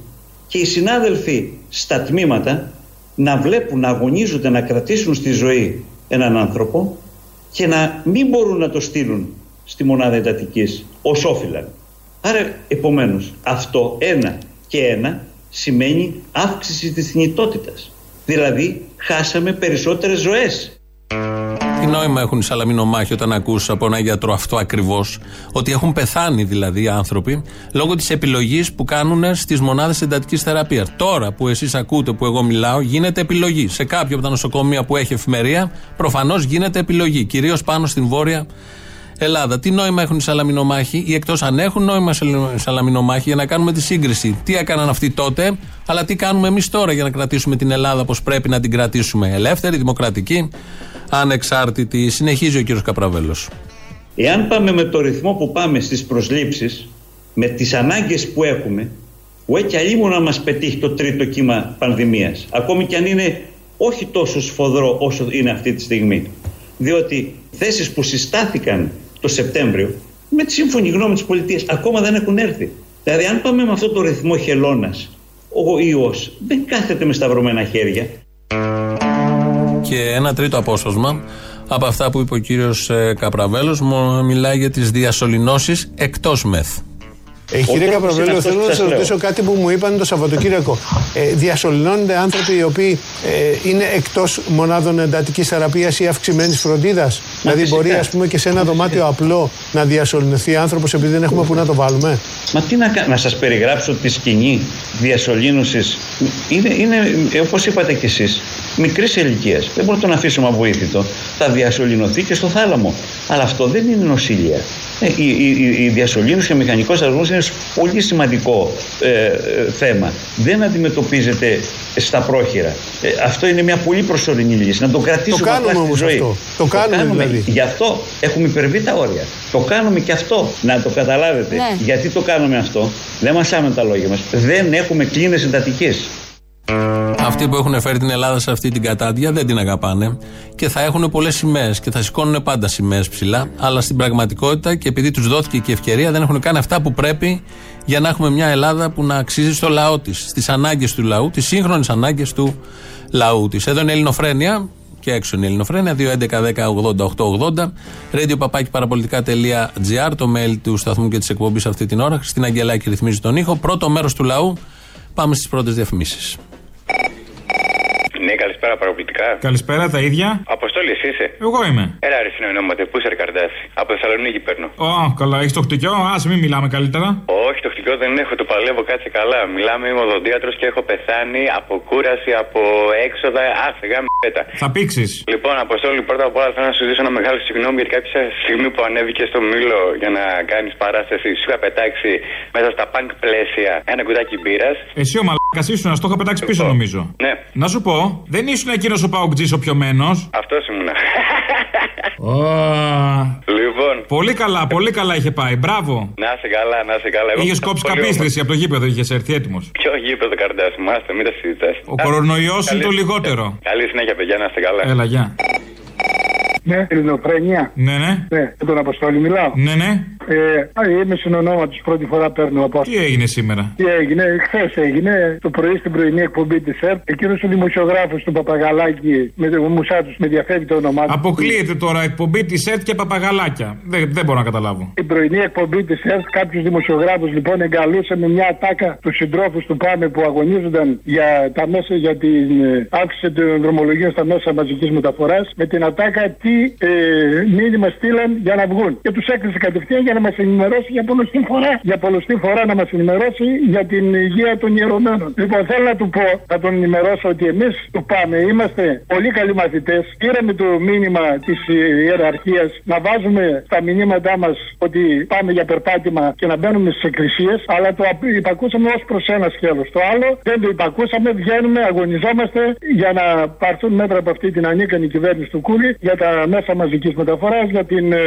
Και οι συνάδελφοι στα τμήματα να βλέπουν, να αγωνίζονται, να κρατήσουν στη ζωή έναν άνθρωπο και να μην μπορούν να το στείλουν στη μονάδα εντατικής ως όφυλα. Άρα επομένως αυτό ένα και ένα σημαίνει αύξηση της θνητότητας. Δηλαδή χάσαμε περισσότερες ζωές. Τι νόημα έχουν οι σαλαμινομάχοι όταν ακούς από έναν γιατρό αυτό ακριβώς? Ότι έχουν πεθάνει δηλαδή οι άνθρωποι λόγω της επιλογής που κάνουν στις μονάδες εντατικής θεραπείας. Τώρα που εσείς ακούτε, που εγώ μιλάω, γίνεται επιλογή. Σε κάποιο από τα νοσοκομεία που έχει εφημερία, προφανώς γίνεται επιλογή. Κυρίως πάνω στην Βόρεια Ελλάδα. Τι νόημα έχουν οι σαλαμινομάχοι, ή εκτός αν έχουν νόημα οι σαλαμινομάχοι, για να κάνουμε τη σύγκριση? Τι έκαναν αυτοί τότε, αλλά τι κάνουμε εμείς τώρα για να κρατήσουμε την Ελλάδα πως πρέπει να την κρατήσουμε? Ελεύθερη, δημοκρατική, ανεξάρτητη. Συνεχίζει ο κύριος Καπραβέλος. Εάν πάμε με το ρυθμό που πάμε στις προσλήψεις, με τις ανάγκες που έχουμε, ουέ κι αλλήμου να μας πετύχει το τρίτο κύμα πανδημίας. Ακόμη κι αν είναι όχι τόσο σφοδρό όσο είναι αυτή τη στιγμή. Διότι θέσεις που συστάθηκαν το Σεπτέμβριο, με τη σύμφωνη γνώμη της πολιτείας, ακόμα δεν έχουν έρθει. Δηλαδή, αν πάμε με αυτό το ρυθμό χελώνας, ο ιός δεν κάθεται με σταυρωμένα χέρια. Και ένα τρίτο απόσπασμα από αυτά που είπε ο κύριος Καπραβέλος, μιλάει για τις διασωληνώσεις εκτός ΜΕΘ. Ε, κύριε Καπραβέλο, θέλω να σας ρωτήσω κάτι που μου είπαν το Σαββατοκύριακο. Ε, διασωληνώνονται άνθρωποι οι οποίοι ε, είναι εκτός μονάδων εντατικής θεραπείας ή αυξημένης φροντίδας? Δηλαδή, μπορεί ας πούμε και σε ένα δωμάτιο απλό να διασωληνωθεί άνθρωπος επειδή δεν έχουμε που να το βάλουμε. Μα τι να κάνω, να σας περιγράψω τη σκηνή διασωλήνωσης? Είναι, είναι όπως είπατε κι εσείς, μικρής ηλικίας. Δεν μπορούμε να τον αφήσουμε αβοήθητο. Θα διασωληνωθεί και στο θάλαμο. Αλλά αυτό δεν είναι νοσηλεία. Ε, η, η, η διασωλήνωση, ο μηχανικός αργός είναι πολύ σημαντικό ε, ε, θέμα. Δεν αντιμετωπίζεται στα πρόχειρα. Ε, αυτό είναι μια πολύ προσωρινή λύση. Να το κρατήσουμε το κάνουμε απλά στη όμως ζωή. Αυτό. Το, το κάνουμε, κάνουμε δηλαδή. Γι' αυτό έχουμε υπερβεί τα όρια. Το κάνουμε και αυτό. Να το καταλάβετε. Ναι. Γιατί το κάνουμε αυτό? Δεν μασάμε τα λόγια μας. Δεν έχουμε κλίνες εντατικής. Αυτοί που έχουν φέρει την Ελλάδα σε αυτή την κατάντια δεν την αγαπάνε και θα έχουν πολλές σημαίες και θα σηκώνουν πάντα σημαίες ψηλά, αλλά στην πραγματικότητα, και επειδή τους δόθηκε και η ευκαιρία, δεν έχουν κάνει αυτά που πρέπει για να έχουμε μια Ελλάδα που να αξίζει στο λαό της, στις ανάγκες του λαού, τις σύγχρονες ανάγκες του λαού της. Εδώ είναι η Ελληνοφρένεια και έξω είναι η Ελληνοφρένεια, δύο έντεκα δέκα ογδόντα οκτακόσια ογδόντα, radio παπάκι παραπολιτικά τελεία τζι άρ, το mail του σταθμού και της εκπομπής αυτή την ώρα. Στην Αγγελάκη ρυθμίζει τον ήχο. Πρώτο μέρος του λαού, πάμε στις πρώτες διαφημίσεις. Ναι, καλησπέρα παραπολιτικά. Καλησπέρα, τα ίδια. Αποστόλη, εσύ είσαι? Εγώ είμαι. Έλα, ρε συνονόματε, πού είσαι, Καρντάση? Από Θεσσαλονίκη παίρνω. Ω, oh, καλά, έχεις το χτυκιό, ας μην μιλάμε καλύτερα. Όχι, το χτυκιό δεν έχω, το παλεύω, κάτσε καλά. Μιλάμε, είμαι οδοντίατρος και έχω πεθάνει από κούραση, από έξοδα, άφηγα με πέτα. Θα πήξεις. Λοιπόν, Αποστόλη, πρώτα απ' όλα θέλω να σου ζητήσω ένα μεγάλο συγγνώμη γιατί κάποια στιγμή που ανέβηκε στο μήλο για να κάνεις παράσταση, σου είχα πετάξει μέσα στα πανκ πλαίσια ένα κουτάκι μπύρας. Εσύ ο μαλάκας ήσουν, να στο είχα πετάξει πίσω, νομίζω. Ναι. Να σου πω. Δεν ήσουν εκείνος ο παοκτζής ο πιωμένος? Αυτός ήμουνα. oh. Λοιπόν. Πολύ καλά, πολύ καλά είχε πάει. Μπράβο. Να σε καλά, να σε καλά. Είχε κόψει καπίστρηση από το γήπεδο, είχε έρθει έτοιμος. Ποιο γήπεδο, Καρντάς μου, άστε, μην τα συζητάς. Ο κορονοϊός είναι το λιγότερο. Καλή συνέχεια, παιδιά, να είστε καλά. Έλα, γεια. Ναι, Ελληνοφρένια. Ναι, ναι. Ναι, με τον Αποστόλη μιλάω. Ναι, ναι. Ε, είμαι συνονόματος, πρώτη φορά παίρνω απόφαση. Τι έγινε σήμερα? Τι έγινε, χθες έγινε, το πρωί στην πρωινή εκπομπή της ΕΡΤ. Εκείνος ο δημοσιογράφος του Παπαγαλάκη, με το μουσάτους, με διαφεύγει το όνομά του. Αποκλείεται τώρα εκπομπή της ΕΡΤ και Παπαγαλάκια. Δεν, δεν μπορώ να καταλάβω. Η πρωινή εκπομπή της ΕΡΤ, κάποιος δημοσιογράφος λοιπόν εγκαλούσε με μια ατάκα τους συντρόφους του ΠΑΜΕ που αγωνίζονταν για, τα μέσα, για την αύξηση των δρομολογίων στα μέσα μαζικής μεταφοράς, με την ατάκα τι ε, μήνυμα στείλαν για να βγουν. Και τους έκλεισε κατευθείαν για να μας ενημερώσει για πολλωστή φορά. Για πολλωστή φορά να μας ενημερώσει για την υγεία των ιερωμένων. Λοιπόν, θέλω να του πω, να τον ενημερώσω ότι εμείς του ΠΑΜΕ είμαστε πολύ καλοί μαθητές. Πήραμε το μήνυμα της ιεραρχίας να βάζουμε στα μηνύματά μας ότι πάμε για περπάτημα και να μπαίνουμε στις εκκλησίες, αλλά το υπακούσαμε ως προς ένα σκέλος. Το άλλο δεν το υπακούσαμε, βγαίνουμε, αγωνιζόμαστε για να πάρθουν μέτρα από αυτή την ανίκανη κυβέρνηση του Κούλη για τα μέσα μαζικής μεταφοράς, για την ε,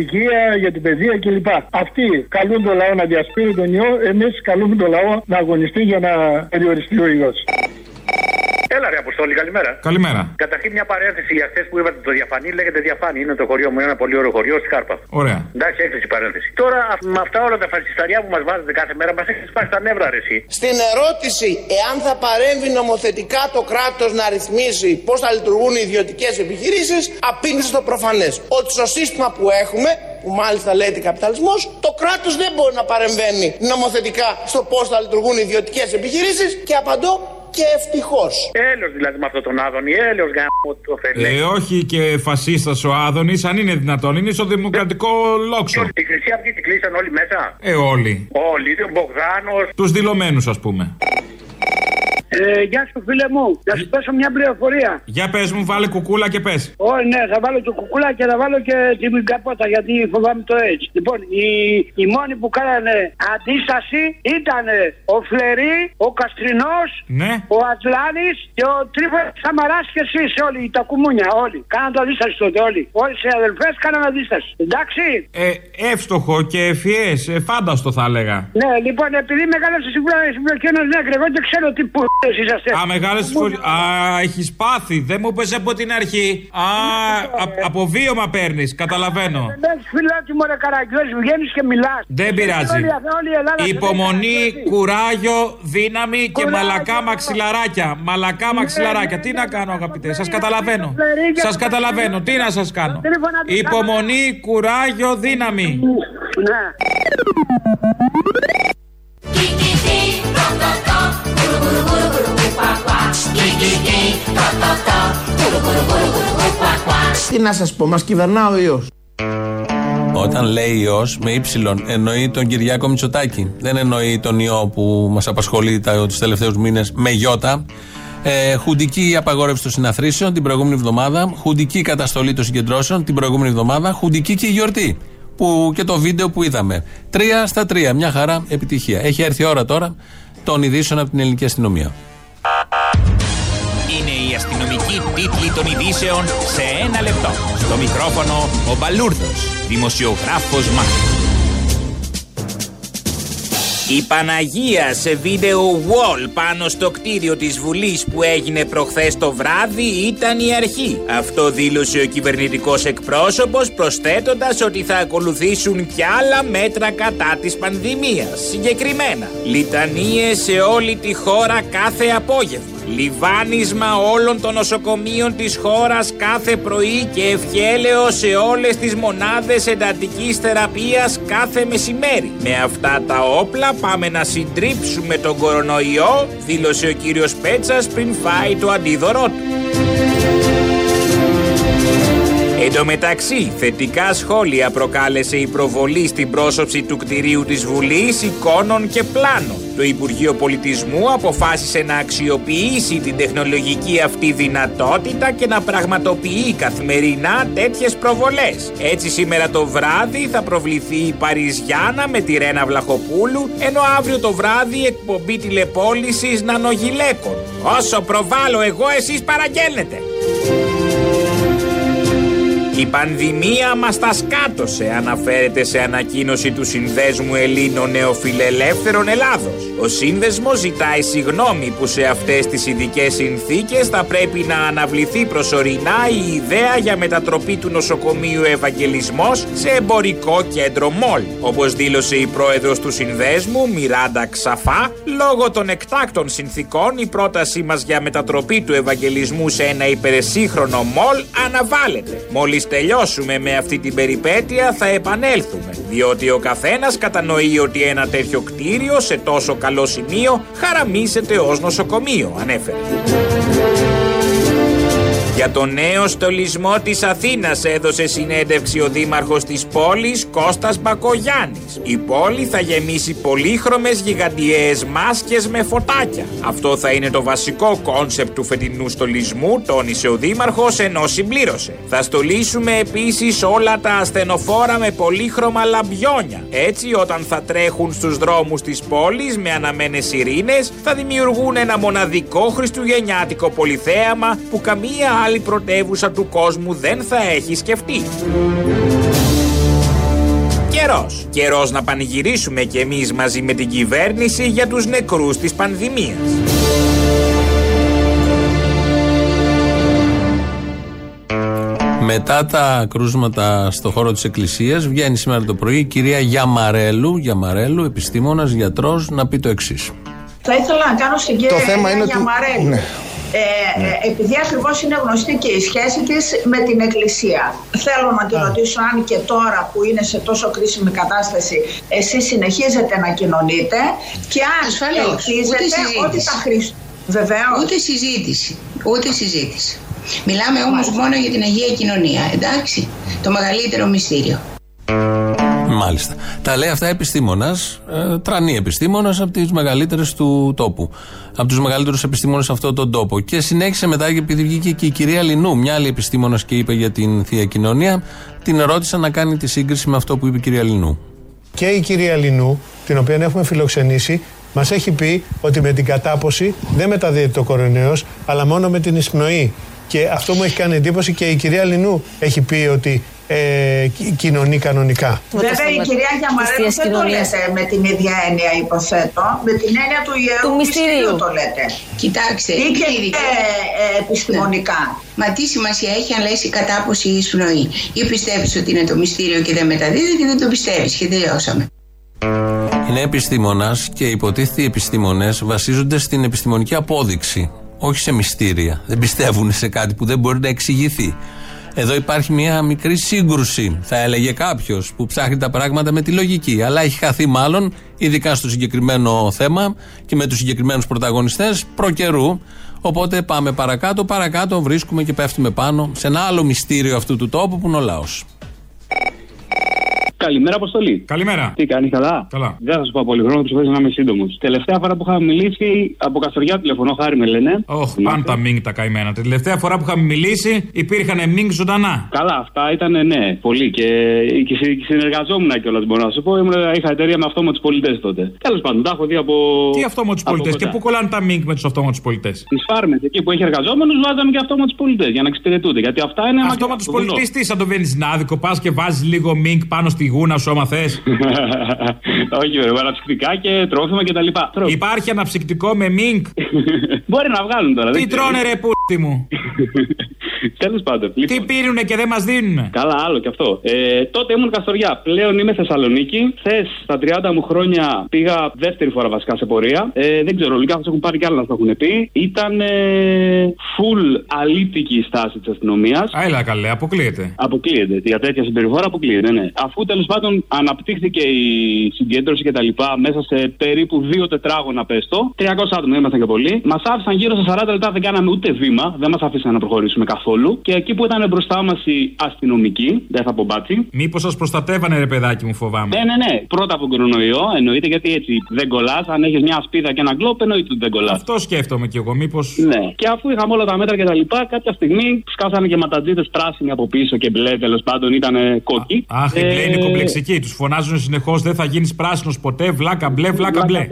υγεία, για την παιδεία κλπ. Αυτοί καλούν το λαό να διασπείρει τον ιό, εμείς καλούμε το λαό να αγωνιστεί για να περιοριστεί ο ιός. Έλα ρε Αποστόλη, καλημέρα. Καλημέρα. Καταρχήν μια παρένθεση για χθες που είπατε το διαφανή, λέγεται διαφάνη. Είναι το χωριό μου, είναι ένα πολύ ωραίο χωριό στη Χάρπα. Ωραία. Εντάξει, έκθεση παρένθεση. Τώρα με αυτά όλα τα φασισταριά που μας βάζετε κάθε μέρα, μας έχεις πάρει τα νεύρα ρε εσύ. Στην ερώτηση, εάν θα παρέμβει νομοθετικά το κράτος να ρυθμίσει πώς θα λειτουργούν οι ιδιωτικές επιχειρήσεις, απήντησε το προφανές. Ότι στο σύστημα που έχουμε, που μάλιστα λέγεται καπιταλισμός, το κράτος δεν μπορεί να παρεμβαίνει νομοθετικά στο πώς θα λειτουργούν οι ιδιωτικές επιχειρήσεις και απαντώ. Και ευτυχώς. Έλεος δηλαδή με αυτόν τον Άδωνη, έλεος γάμο το φελέ. Ε, όχι και φασίστας ο Άδωνης, αν είναι δυνατόν, είναι στο δημοκρατικό λόξο. Την Χρυσή Αυγή την κλείσαν όλοι μέσα. Ε, όλοι. Όλοι, ο Μπογδάνος. Τους δηλωμένους, ας πούμε. Ε, γεια σου φίλε μου, να σου πέσω μια πληροφορία. Για πες μου, βάλε κουκούλα και πες. Όχι, ναι, θα βάλω το κουκούλα και θα βάλω και την καπότα γιατί φοβάμαι το έτσι. Λοιπόν, οι, οι μόνοι που κάνανε αντίσταση ήταν ο Φλερί, ο Καστρινός, ναι. Ο Ατλάνης και ο Τρίφωνας Σαμαράς και εσείς όλοι, τα κουμούνια όλοι. Κάναν το αντίσταση τότε όλοι. Όλοι οι αδελφές κάναν αντίσταση. Εντάξει. Ε, εύστοχο και ευφυές, ε, φάνταστο θα έλεγα. Ναι, λοιπόν, επειδή μεγάλωσα συμπλοκένος, ναι, εγώ δεν ξέρω τι που. Α, μεγάλες φορές. Α, έχεις πάθει. Δεν μου πες από την αρχή. Α, από βίωμα παίρνεις. Καταλαβαίνω. Δεν πειράζει. Υπομονή, κουράγιο, δύναμη και μαλακά μαξιλαράκια. Μαλακά μαξιλαράκια. Τι να κάνω, αγαπητέ. Σας καταλαβαίνω. Σας καταλαβαίνω. Τι να σας κάνω. Υπομονή, κουράγιο, δύναμη. Τι να σας πω, μας κυβερνά ο ιός. Όταν λέει ιός με ύψιλον εννοεί τον Κυριάκο Μητσοτάκη. Δεν εννοεί τον ιό που μας απασχολεί τους τελευταίους μήνες με γιώτα. Ε, χουντική απαγόρευση των συναθρήσεων την προηγούμενη εβδομάδα. Χουντική καταστολή των συγκεντρώσεων την προηγούμενη εβδομάδα. Χουντική και η γιορτή. Που και το βίντεο που είδαμε. Τρία στα τρία. Μια χαρά επιτυχία. Έχει έρθει η ώρα τώρα των ειδήσεων από την ελληνική αστυνομία. Είναι η αστυνομική τίτλη των ειδήσεων σε ένα λεπτό. Στο μικρόφωνο ο Μπαλούρδος, δημοσιογράφος Μάρκος. Η Παναγία σε βίντεο wall πάνω στο κτίριο της Βουλής που έγινε προχθές το βράδυ ήταν η αρχή. Αυτό δήλωσε ο κυβερνητικός εκπρόσωπος προσθέτοντας ότι θα ακολουθήσουν κι άλλα μέτρα κατά της πανδημίας. Συγκεκριμένα, λιτανίες σε όλη τη χώρα κάθε απόγευμα. Λιβάνισμα όλων των νοσοκομείων της χώρας κάθε πρωί και ευχέλαιο σε όλες τις μονάδες εντατικής θεραπείας κάθε μεσημέρι. Με αυτά τα όπλα πάμε να συντρίψουμε τον κορονοϊό, δήλωσε ο κύριος Πέτσας πριν φάει το αντίδωρό του. Εν τω μεταξύ, θετικά σχόλια προκάλεσε η προβολή στην πρόσωψη του κτηρίου της Βουλής εικόνων και πλάνων. Το Υπουργείο Πολιτισμού αποφάσισε να αξιοποιήσει την τεχνολογική αυτή δυνατότητα και να πραγματοποιεί καθημερινά τέτοιες προβολές. Έτσι σήμερα το βράδυ θα προβληθεί η Παριζιάνα με τη Ρένα Βλαχοπούλου, ενώ αύριο το βράδυ εκπομπή τηλεπόλησης νανογυλαίκων. Όσο προβάλλω εγώ, εσείς παραγγέλνετε. Η πανδημία μας τα σκάτωσε, αναφέρεται σε ανακοίνωση του Συνδέσμου Ελλήνων Νεοφιλελεύθερων Ελλάδος. Ο Σύνδεσμος ζητάει συγγνώμη που σε αυτές τις ειδικές συνθήκες θα πρέπει να αναβληθεί προσωρινά η ιδέα για μετατροπή του νοσοκομείου Ευαγγελισμός σε εμπορικό κέντρο μόλ. Όπως δήλωσε η πρόεδρος του Συνδέσμου, Μιράντα Ξαφά, λόγω των εκτάκτων συνθήκων η πρότασή μας για μετατροπή του Ευαγγελισμού σε ένα υπερεσύγχρονο μόλ αναβάλλεται. Μόλις τελειώσουμε με αυτή την περιπέτεια θα επανέλθουμε, διότι ο καθένας κατανοεί ότι ένα τέτοιο κτίριο σε τόσο καλό σημείο χαραμίζεται ως νοσοκομείο, ανέφερε. Για τον νέο στολισμό της Αθήνας έδωσε συνέντευξη ο δήμαρχος της πόλης Κώστας Μπακογιάννης. Η πόλη θα γεμίσει πολύχρωμες γιγαντιαίες μάσκες με φωτάκια. Αυτό θα είναι το βασικό κόνσεπτ του φετινού στολισμού, τόνισε ο δήμαρχος, ενώ συμπλήρωσε. Θα στολίσουμε επίσης όλα τα ασθενοφόρα με πολύχρωμα λαμπιόνια. Έτσι, όταν θα τρέχουν στους δρόμους της πόλης με αναμένες ειρήνες, θα δημιουργούν ένα μοναδικό χριστουγεννιάτικο πολυθέαμα που καμία άλλη πρωτεύουσα του κόσμου δεν θα έχει σκεφτεί. Καιρός. Καιρός να πανηγυρίσουμε κι εμείς μαζί με την κυβέρνηση για τους νεκρούς της πανδημίας. Μετά τα κρούσματα στο χώρο της εκκλησίας βγαίνει σήμερα το πρωί η κυρία Γιαμαρέλου, Γιαμαρέλου, επιστήμονας, γιατρός, να πει το εξής. Θα ήθελα να κάνω συγκέντρωση το θέμα είναι Γιαμαρέλου. Ναι. Ε, ναι. Επειδή ακριβώς είναι γνωστή και η σχέση της με την Εκκλησία, θέλω να τη ρωτήσω αν και τώρα που είναι σε τόσο κρίσιμη κατάσταση εσείς συνεχίζετε να κοινωνείτε και αν ελπίζετε ότι τα Χριστού. Βεβαίως. Ούτε συζήτηση, ούτε συζήτηση. Μιλάμε όμως Μάλιστα. μόνο για την Αγία Κοινωνία, εντάξει, το μεγαλύτερο μυστήριο. Μάλιστα. Τα λέει αυτά επιστήμονας, ε, τρανή επιστήμονας από τις μεγαλύτερες του τόπου. Από τους μεγαλύτερους επιστήμονες σε αυτόν τον τόπο. Και συνέχισε μετά, επειδή βγήκε και η κυρία Λινού, μια άλλη επιστήμονας, και είπε για την Θεία Κοινωνία, την ρώτησα να κάνει τη σύγκριση με αυτό που είπε η κυρία Λινού. Και η κυρία Λινού, την οποία έχουμε φιλοξενήσει, μας έχει πει ότι με την κατάποση δεν μεταδίδεται ο κορονοϊός, αλλά μόνο με την εισπνοή. Και αυτό μου έχει κάνει εντύπωση, και η κυρία Λινού έχει πει ότι Ε, κοινωνεί κανονικά. Βέβαια η κυρία Γιαμαρέλου δεν το λέτε με την ίδια έννοια, υποθέτω, με την έννοια του ιερού μυστηρίου το λέτε. Κοιτάξτε, ή και ε, ε, επιστημονικά. Ναι. Μα τι σημασία έχει αν λες η κατάποση ή η εισπνοή, ή πιστεύεις ότι είναι το μυστήριο και δεν μεταδίδει, και δεν το πιστεύεις και τελειώσαμε. Είναι επιστήμονας και υποτίθεται οι επιστήμονες βασίζονται στην επιστημονική απόδειξη, όχι σε μυστήρια. Δεν πιστεύουν σε κάτι που δεν μπορεί να εξηγηθεί. Εδώ υπάρχει μια μικρή σύγκρουση, θα έλεγε κάποιος, που ψάχνει τα πράγματα με τη λογική. Αλλά έχει χαθεί μάλλον, ειδικά στο συγκεκριμένο θέμα και με τους συγκεκριμένους πρωταγωνιστές, προκαιρού. Οπότε πάμε παρακάτω, παρακάτω βρίσκουμε και πέφτουμε πάνω σε ένα άλλο μυστήριο αυτού του τόπου που είναι ο λαός. Καλημέρα, Αποστολή. Καλημέρα. Τι κάνει, καλά. Καλά. Δεν θα σου πω πολύ χρόνο, προσπαθήσω να είμαι σύντομο. Τελευταία φορά που είχαμε μιλήσει, από Καστοριά τηλεφωνώ, Χάρη με λένε. Όχι, oh, πάντα μινγκ τα καημένα. Την τελευταία φορά που είχαμε μιλήσει, υπήρχαν μινγκ ζωντανά. Καλά, αυτά ήταν, ναι, πολύ. Και, και, και συνεργαζόμουν κιόλα, μπορώ να σου πω. Ήμουν, είχα εταιρεία με αυτόματους πολιτές τότε. Τέλος πάντων, τα έχω δει από. Τι αυτόματους πολιτές, και πού κολλάνε τα μινγκ με τους αυτόματους πολιτές. Τις φάρμες εκεί που έχει εργαζόμενους, βάζαμε και αυτόματους πολιτές για να εξυπηρετούνται. Γιατί αυτά είναι. Αυτόματους πολιτές, τι σαν το βενζινάδικο, πα και βάζει λίγο μινγκ πάνω στη γούνα σου άμα θες. Όχι βέβαια, αναψυκτικά και τρόφιμα και τα λοιπά. Υπάρχει αναψυκτικό με μινγκ. Μπορεί να βγάλουν τώρα. Τι τρώνε ρε πούστη μου. Τέλος πάντων. Τι πήνουνε και δεν μας δίνουνε. Καλά, άλλο κι αυτό. Ε, τότε ήμουν Καστοριά. Πλέον είμαι Θεσσαλονίκη. Χθες στα τριάντα μου χρόνια πήγα δεύτερη φορά βασικά σε πορεία. Ε, δεν ξέρω, λίγα θα έχουν πάρει κι άλλα να το έχουν πει. Ήταν ε, full αλήτικη η στάση της αστυνομίας. Έλα καλέ, αποκλείεται. Αποκλείεται. Για τέτοια συμπεριφορά αποκλείεται, ναι. Αφού τέλος πάντων αναπτύχθηκε η συγκέντρωση κτλ. Μέσα σε περίπου δύο τετράγωνα πέστο. τριακόσια άτομα ήμασταν και πολλοί. Μας άφησαν γύρω στα σαράντα λεπτά, δεν κάναμε ούτε βήμα. Δεν μας άφησαν να προχωρήσουμε καθόλου. Και εκεί που ήταν μπροστά μας οι αστυνομικοί, δεν θα πω μπάτσι. Μήπως σας προστατεύανε, ρε παιδάκι μου, φοβάμαι. Ναι, ναι, ναι. Πρώτα από τον κορονοϊό, εννοείται, γιατί έτσι δεν κολλάς. Αν έχεις μια ασπίδα και ένα γκλόπ, εννοείται ότι δεν κολλάς. Αυτό σκέφτομαι κι εγώ, μήπως. Ναι. Και αφού είχαμε όλα τα μέτρα και τα λοιπά, κάποια στιγμή σκάσανε και ματατζίδες πράσινοι από πίσω και μπλε, τέλος πάντων ήταν κόκκι. Αχ, η μπλε είναι κομπλεξική. Τους φωνάζουν συνεχώς, δεν θα γίνεις πράσινος ποτέ, βλάκα μπλε, βλάκα μπλε.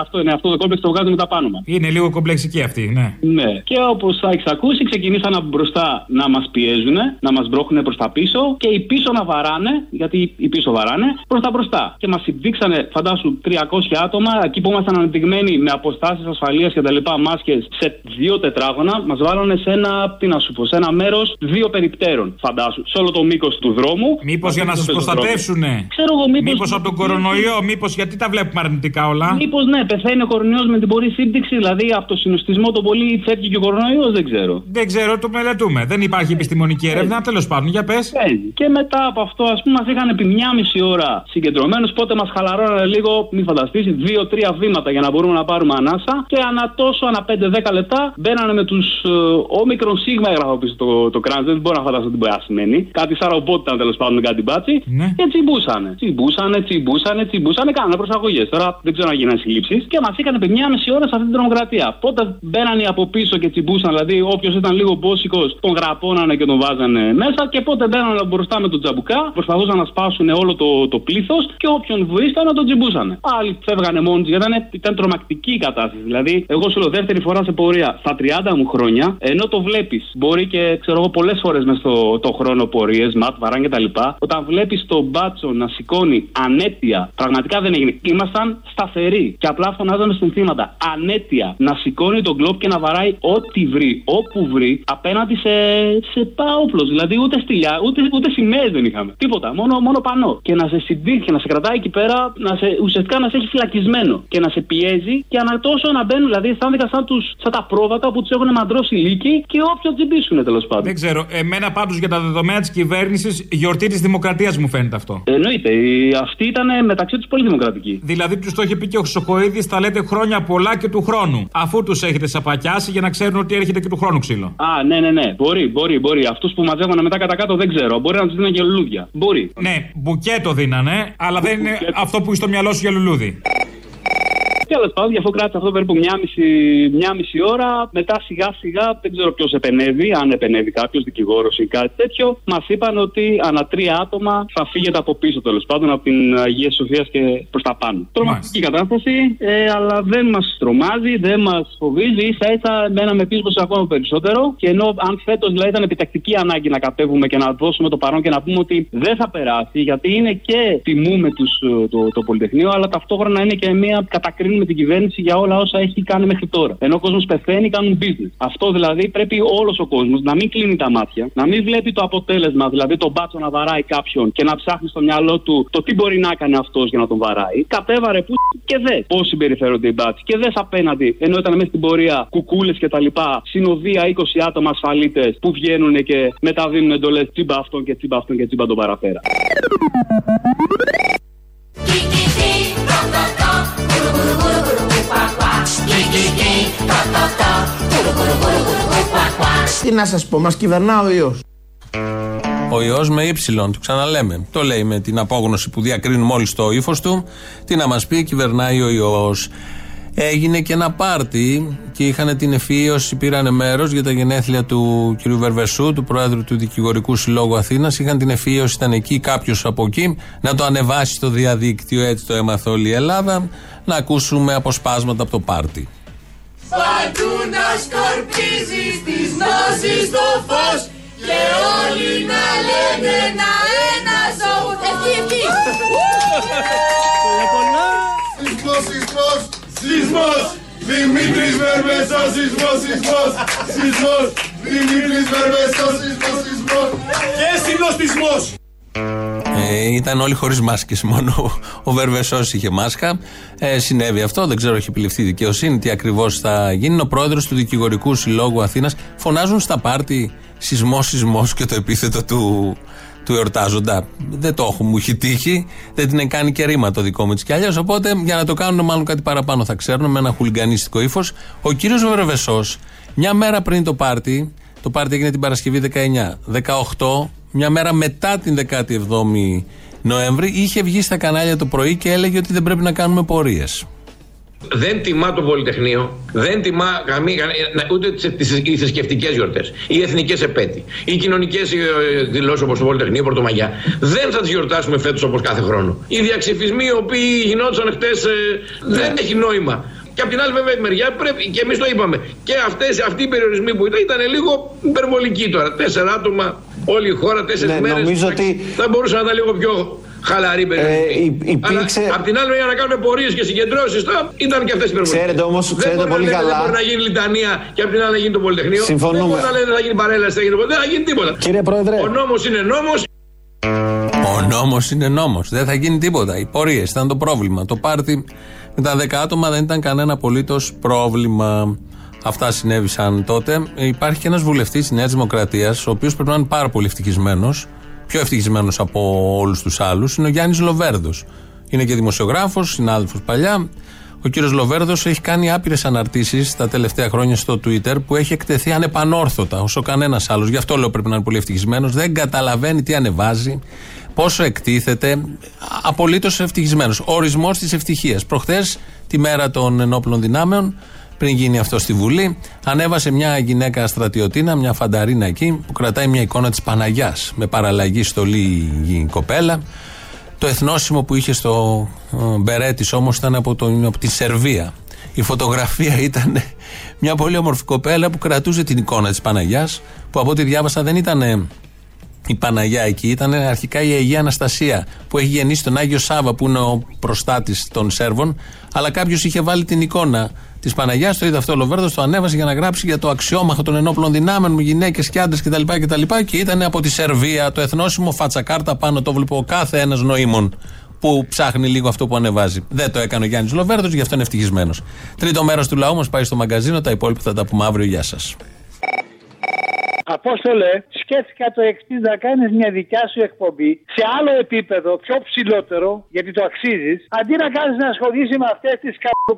Αυτό είναι, αυτό το κόμπλεξ το βγάζουμε τα πάνω μας. Είναι λίγο κομπλεξική αυτή, ναι. Ναι. Και όπως θα εξακούσει, ξεκινήσαν μπροστά μπροστά να μας πιέζουν, να μας μπρώχνουν προς τα πίσω και οι πίσω να βαράνε, γιατί οι πίσω βαράνε, προς τα μπροστά. Και μας συμπήξανε, φαντάσου, τριακόσια άτομα, εκεί που ήμασταν ανεπτυγμένοι με αποστάσεις ασφαλείας και τα λοιπά, μάσκες σε δύο τετράγωνα, μας βάλανε σε ένα, τι να σου πω, σε ένα μέρος δύο περιπτέρων, φαντάσου, σε όλο το μήκος του δρόμου. Μήπως για να σας προστατεύσουνε. Ξέρω εγώ, μήπως. Μήπως από τον κορονοϊό, μήπως γιατί τα βλέπουμε αρνητικά όλα. Μήπως ναι, πεθαίνει ο κορονοϊός με την πορή σύμπτυξη, δηλαδή από το συνοστισμό τον πολύ τσέπηκε και ο κορονοϊός, δεν ξέρω. Δεν ξέρω, το μελετούμε. Δεν υπάρχει επιστημονική έρευνα, τέλος πάντων, για πες. Και μετά από αυτό, ας πούμε, μας είχαν επί μία μισή ώρα συγκεντρωμένους, πότε μας χαλαρώνανε λίγο, μη φανταστείς, δύο-τρία βήματα για να μπορούμε να πάρουμε ανάσα και ανά τόσο, ανά πέντε δέκα λεπτά μπαίνανε με τους όμικρον σίγμα, έγραφα πίσω το, το κράνος, δεν μπορώ να φανταστώ τι μπορεί να σημαίνει. Κάτι σαν ρομπότ ήταν τέλος πάντων, κάτι μπάτσι. Ναι. Και τσιμπούσανε. Τσιμπούσανε, τσιμπούσανε, τσιμπούσανε, κάνανε προσαγωγές. Τώρα δεν ξέρω να γίνανε συλλήψεις και μας είχαν επί μία μισή ώρα σε αυτή την τρομοκρατία. Πότε μπαίνανε από πίσω και τσιμπούσαν, δηλαδή όποιος ήταν λίγο μπόσικος τον γραπώνανε και τον βάζανε μέσα και πότε μπαίνανε μπροστά με τον τζαμπουκά, προσπαθούσαν να σπάσουν όλο το, το πλήθος και όποιον βρίσκανε τον τσιμπούσανε. Άλλοι φεύγανε μόνοι τους, ήταν, ήταν τρομακτική η κατάσταση. Δηλαδή, εγώ σου λέω δεύτερη φορά σε πορεία στα τριάντα μου χρόνια, ενώ το βλέπεις, μπορεί και ξέρω εγώ πολλές φορές μες στο το χρόνο πορείες, ματ, βαράν κτλ. Όταν βλέπεις τον μπάτσο να σηκώνει ανέτεια, πραγματικά δεν έγινε. Ήμασταν σταθεροί και απλά φωνάζαμε συνθήματα. Ανέτεια να σηκώνει τον γκλόπ και να βαράει ό,τι βρει, όπου βρει, απέναντι σε, σε πάοπλος. Δηλαδή, ούτε στυλιά, ούτε, ούτε σημαίες δεν είχαμε. Τίποτα, μόνο, μόνο πανό. Και να σε συντύχει, να σε κρατάει εκεί πέρα, να σε, ουσιαστικά να σε έχει φυλακισμένο και να σε πιέζει και ανά τόσο να μπαίνουν. Δηλαδή, αισθάνθηκα σαν, σαν τα πρόβατα που τους έχουν μαντρώσει λύκοι και όποιον τσιμπήσουν τέλος πάντων. Δεν ξέρω. Εμένα πάντως για τα δεδομένα της κυβέρνησης, γιορτή της δημοκρατίας μου φαίνεται αυτό. Εννοείται. Αυτή ήταν μεταξύ τους πολύ δημοκρατική. Δηλαδή, τους το είχε πει και ο Χρυσοχοΐδης, θα λέτε χρόνια πολλά και του χρόνου. Αφού τους έχετε σαπακιάσει για να ξέρουν ότι έρχεται και του χρόνου ξύλο. Α, ναι, ναι, ναι. Μπορεί, μπορεί, μπορεί. Αυτούς που μαζεύανε μετά κατά κάτω δεν ξέρω. Μπορεί να τους δίνανε και λουλούδια. Μπορεί. Ναι, μπουκέτο δίνανε, αλλά δεν είναι αυτό που έχει στο μυαλό σου για λουλούδι. Τέλος πάντων, γι' αυτό κράτησε αυτό περίπου μία μισή, μία μισή ώρα. Μετά σιγά σιγά, δεν ξέρω ποιος επενεύει, αν επενεύει κάποιος δικηγόρος ή κάτι τέτοιο. Μας είπαν ότι ανά τρία άτομα θα φύγετε από πίσω τέλος πάντων, από την Αγία Σοφία και προς τα πάνω. Τρομακτική κατάσταση, ε, αλλά δεν μας τρομάζει, δεν μας φοβίζει. Ίσα ίσα μέναμε επίσης ακόμα περισσότερο. Και ενώ αν φέτος δηλαδή ήταν επιτακτική ανάγκη να κατέβουμε και να δώσουμε το παρόν και να πούμε ότι δεν θα περάσει, γιατί είναι και τιμούμε τους, το, το Πολυτεχνείο, αλλά ταυτόχρονα είναι και μια κατακρίνηση με την κυβέρνηση για όλα όσα έχει κάνει μέχρι τώρα. Ενώ ο κόσμος πεθαίνει, κάνουν business. Αυτό δηλαδή πρέπει όλος ο κόσμος να μην κλείνει τα μάτια, να μην βλέπει το αποτέλεσμα, δηλαδή τον μπάτσο να βαράει κάποιον και να ψάχνει στο μυαλό του το τι μπορεί να έκανε αυτός για να τον βαράει. Κατέβαρε που και δε πώς συμπεριφέρονται οι μπάτσοι και δε απέναντι, ενώ ήταν μέσα στην πορεία κουκούλες κτλ. Συνοδεία είκοσι άτομα ασφαλίτες που βγαίνουν και μετά δίνουν εντολές τσίμπα αυτόν και τσίμπα αυτόν και τσίμπα τον παραπέρα. Τι να σας πω, μας κυβερνά ο ιός. Ο ιός με ύψιλον, το ξαναλέμε. Το λέει με την απόγνωση που διακρίνουμε όλοι στο ύφος του. Τι να μας πει, κυβερνάει ο ιός. Έγινε και ένα πάρτι και είχαν την ευφυΐ όσοι πήρανε μέρος για τα γενέθλια του κ. Βερβεσού, του Πρόεδρου του Δικηγορικού Συλλόγου Αθήνας. Είχαν την ευφυΐ όσοι ήταν εκεί, κάποιος από εκεί, να το ανεβάσει στο διαδίκτυο, έτσι το έμαθε όλη η Ελλάδα, να ακούσουμε αποσπάσματα από το πάρτι. Παντού να σκορπίζει τις νόσεις το φως και όλοι να λένε να ένας όμως. Ευχή, ευχή. Σεισμός, σεισμός, σεισμός, Δημήτρης Βερβέσος, σεισμός, σεισμός, σεισμός, Δημήτρης Βερβέσος, σεισμός, σεισμός και συνοστισμός. Ε, ήταν όλοι χωρίς μάσκες, μόνο ο Βερβεσός είχε μάσκα. Ε, συνέβη αυτό, δεν ξέρω, έχει επιληφθεί η δικαιοσύνη, τι ακριβώς θα γίνει. Ο πρόεδρος του Δικηγορικού Συλλόγου Αθήνας. Φωνάζουν στα πάρτι σεισμός, σεισμός και το επίθετο του, του εορτάζοντα. Δεν το έχω, μου έχει τύχει. Δεν την κάνει και ρήμα το δικό μου έτσι κι αλλιώς. Οπότε για να το κάνουν, μάλλον κάτι παραπάνω θα ξέρουν, με ένα χουλιγκανίστικο ύφος. Ο κύριος Βερβεσός, μια μέρα πριν το πάρτι, το πάρτι έγινε την Παρασκευή δεκαεννιά δεκαοκτώ. Μια μέρα μετά την δεκάτη εβδόμη Νοέμβρη είχε βγει στα κανάλια το πρωί και έλεγε ότι δεν πρέπει να κάνουμε πορείες. Δεν τιμά το Πολυτεχνείο, δεν τιμά καμία, ούτε τις θρησκευτικές γιορτές, οι εθνικές επέτειοι, οι κοινωνικές δηλώσεις όπως το Πολυτεχνείο, Πρωτομαγιά. Δεν θα τις γιορτάσουμε φέτος όπως κάθε χρόνο. Οι διαξυφισμοί οι οποίοι γινόντουσαν χτες δεν έχει νόημα. Και από την άλλη, βέβαια, η μεριά πρέπει, και εμείς το είπαμε, και αυτές, αυτοί οι περιορισμοί που ήταν ήταν λίγο υπερβολικοί τώρα. Τέσσερα άτομα, όλη η χώρα, τέσσερις ναι, μέρες. Ότι... θα μπορούσαν να ήταν λίγο πιο χαλαροί περιορισμοί. Ε, υπήρξε... Αλλά απ' την άλλη, για να κάνουν πορείες και συγκεντρώσεις, ήταν και αυτές υπερβολικές. Ξέρετε όμως, ξέρετε δεν πολύ να λένε, καλά. Δεν μπορεί να γίνει Λιτανία και απ' την άλλη να γίνει το Πολυτεχνείο. Συμφωνούμε. Δεν μπορεί να λένε να γίνει παρέλαση, δεν θα γίνει τίποτα. Κύριε Πρόεδρε. Ο νόμος είναι νόμος. Ο νόμος είναι νόμος. Δεν θα γίνει τίποτα. Οι πορείες ήταν το πρόβλημα. Το πάρτι με τα δέκα άτομα δεν ήταν κανένα απολύτως πρόβλημα. Αυτά συνέβησαν τότε. Υπάρχει και ένας βουλευτής της Νέας Δημοκρατίας, ο οποίος πρέπει να είναι πάρα πολύ ευτυχισμένος, πιο ευτυχισμένος από όλους τους άλλους. Είναι ο Γιάννης Λοβέρδος. Είναι και δημοσιογράφος, συνάδελφος παλιά. Ο κύριος Λοβέρδος έχει κάνει άπειρες αναρτήσεις τα τελευταία χρόνια στο Twitter που έχει εκτεθεί ανεπανόρθωτα όσο κανένας άλλος. Γι' αυτό λέω πρέπει να είναι πολύ ευτυχισμένος. Δεν καταλαβαίνει τι ανεβάζει, πόσο εκτίθεται. Απολύτως ευτυχισμένος. Ορισμός της ευτυχίας. Προχθές, τη μέρα των ενόπλων δυνάμεων, πριν γίνει αυτό στη Βουλή, ανέβασε μια γυναίκα στρατιωτίνα, μια φανταρίνα εκεί, που κρατάει μια εικόνα της Παναγιάς με παραλλαγή στολή η κοπέλα. Το εθνόσημο που είχε στο μπερέ της όμως ήταν από, το, από τη Σερβία. Η φωτογραφία ήταν μια πολύ όμορφη κοπέλα που κρατούσε την εικόνα της Παναγιάς, που από ό,τι διάβασα δεν ήταν η Παναγιά εκεί, ήταν αρχικά η Αγία Αναστασία που έχει γεννήσει τον Άγιο Σάβα, που είναι ο προστάτης των Σέρβων, αλλά κάποιος είχε βάλει την εικόνα της Παναγιάς, το είδε αυτό ο Λοβέρδος, το ανέβασε για να γράψει για το αξιόμαχο των ενόπλων δυνάμεων, γυναίκες και άντρες κτλ. κτλ. Και ήταν από τη Σερβία, το εθνόσημο, φάτσα κάρτα πάνω, το βλέπω ο κάθε ένας νοήμων που ψάχνει λίγο αυτό που ανεβάζει. Δεν το έκανε ο Γιάννης Λοβέρδος, γι' αυτό είναι ευτυχισμένος. Τρίτο μέρος του λαού μας πάει στο μαγκαζίνο, τα υπόλοιπα θα τα πούμε αύριο. Γεια σας. Απόστολε, σκέφτηκα το εξής, να κάνεις μια δικιά σου εκπομπή σε άλλο επίπεδο, πιο ψηλότερο, γιατί το αξίζεις, αντί να κάνεις να ασχολείσαι με αυτές τις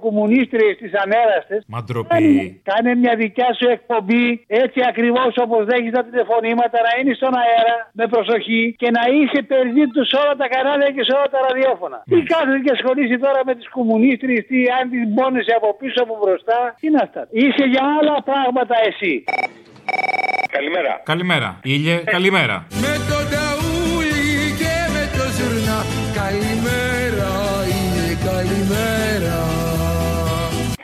κομμουνίστριες, τις ανέραστες. Μα ντροπή. Κάνε μια δικιά σου εκπομπή, έτσι ακριβώς όπως δέχεις τα τηλεφωνήματα, να είναι στον αέρα, με προσοχή και να είσαι περί του σε όλα τα κανάλια και σε όλα τα ραδιόφωνα. Τι κάθεσαι και ασχολείσαι τώρα με τις κομμουνίστριες, τι αν τις μπώνεσαι από πίσω από μπροστά, τι να αυτά. Είσαι για άλλα πράγματα εσύ. Καλημέρα. Καλημέρα. Ήλιε, καλημέρα. Με το ταούλι και με το ζουρνά. Καλημέρα, ήλιε, καλημέρα.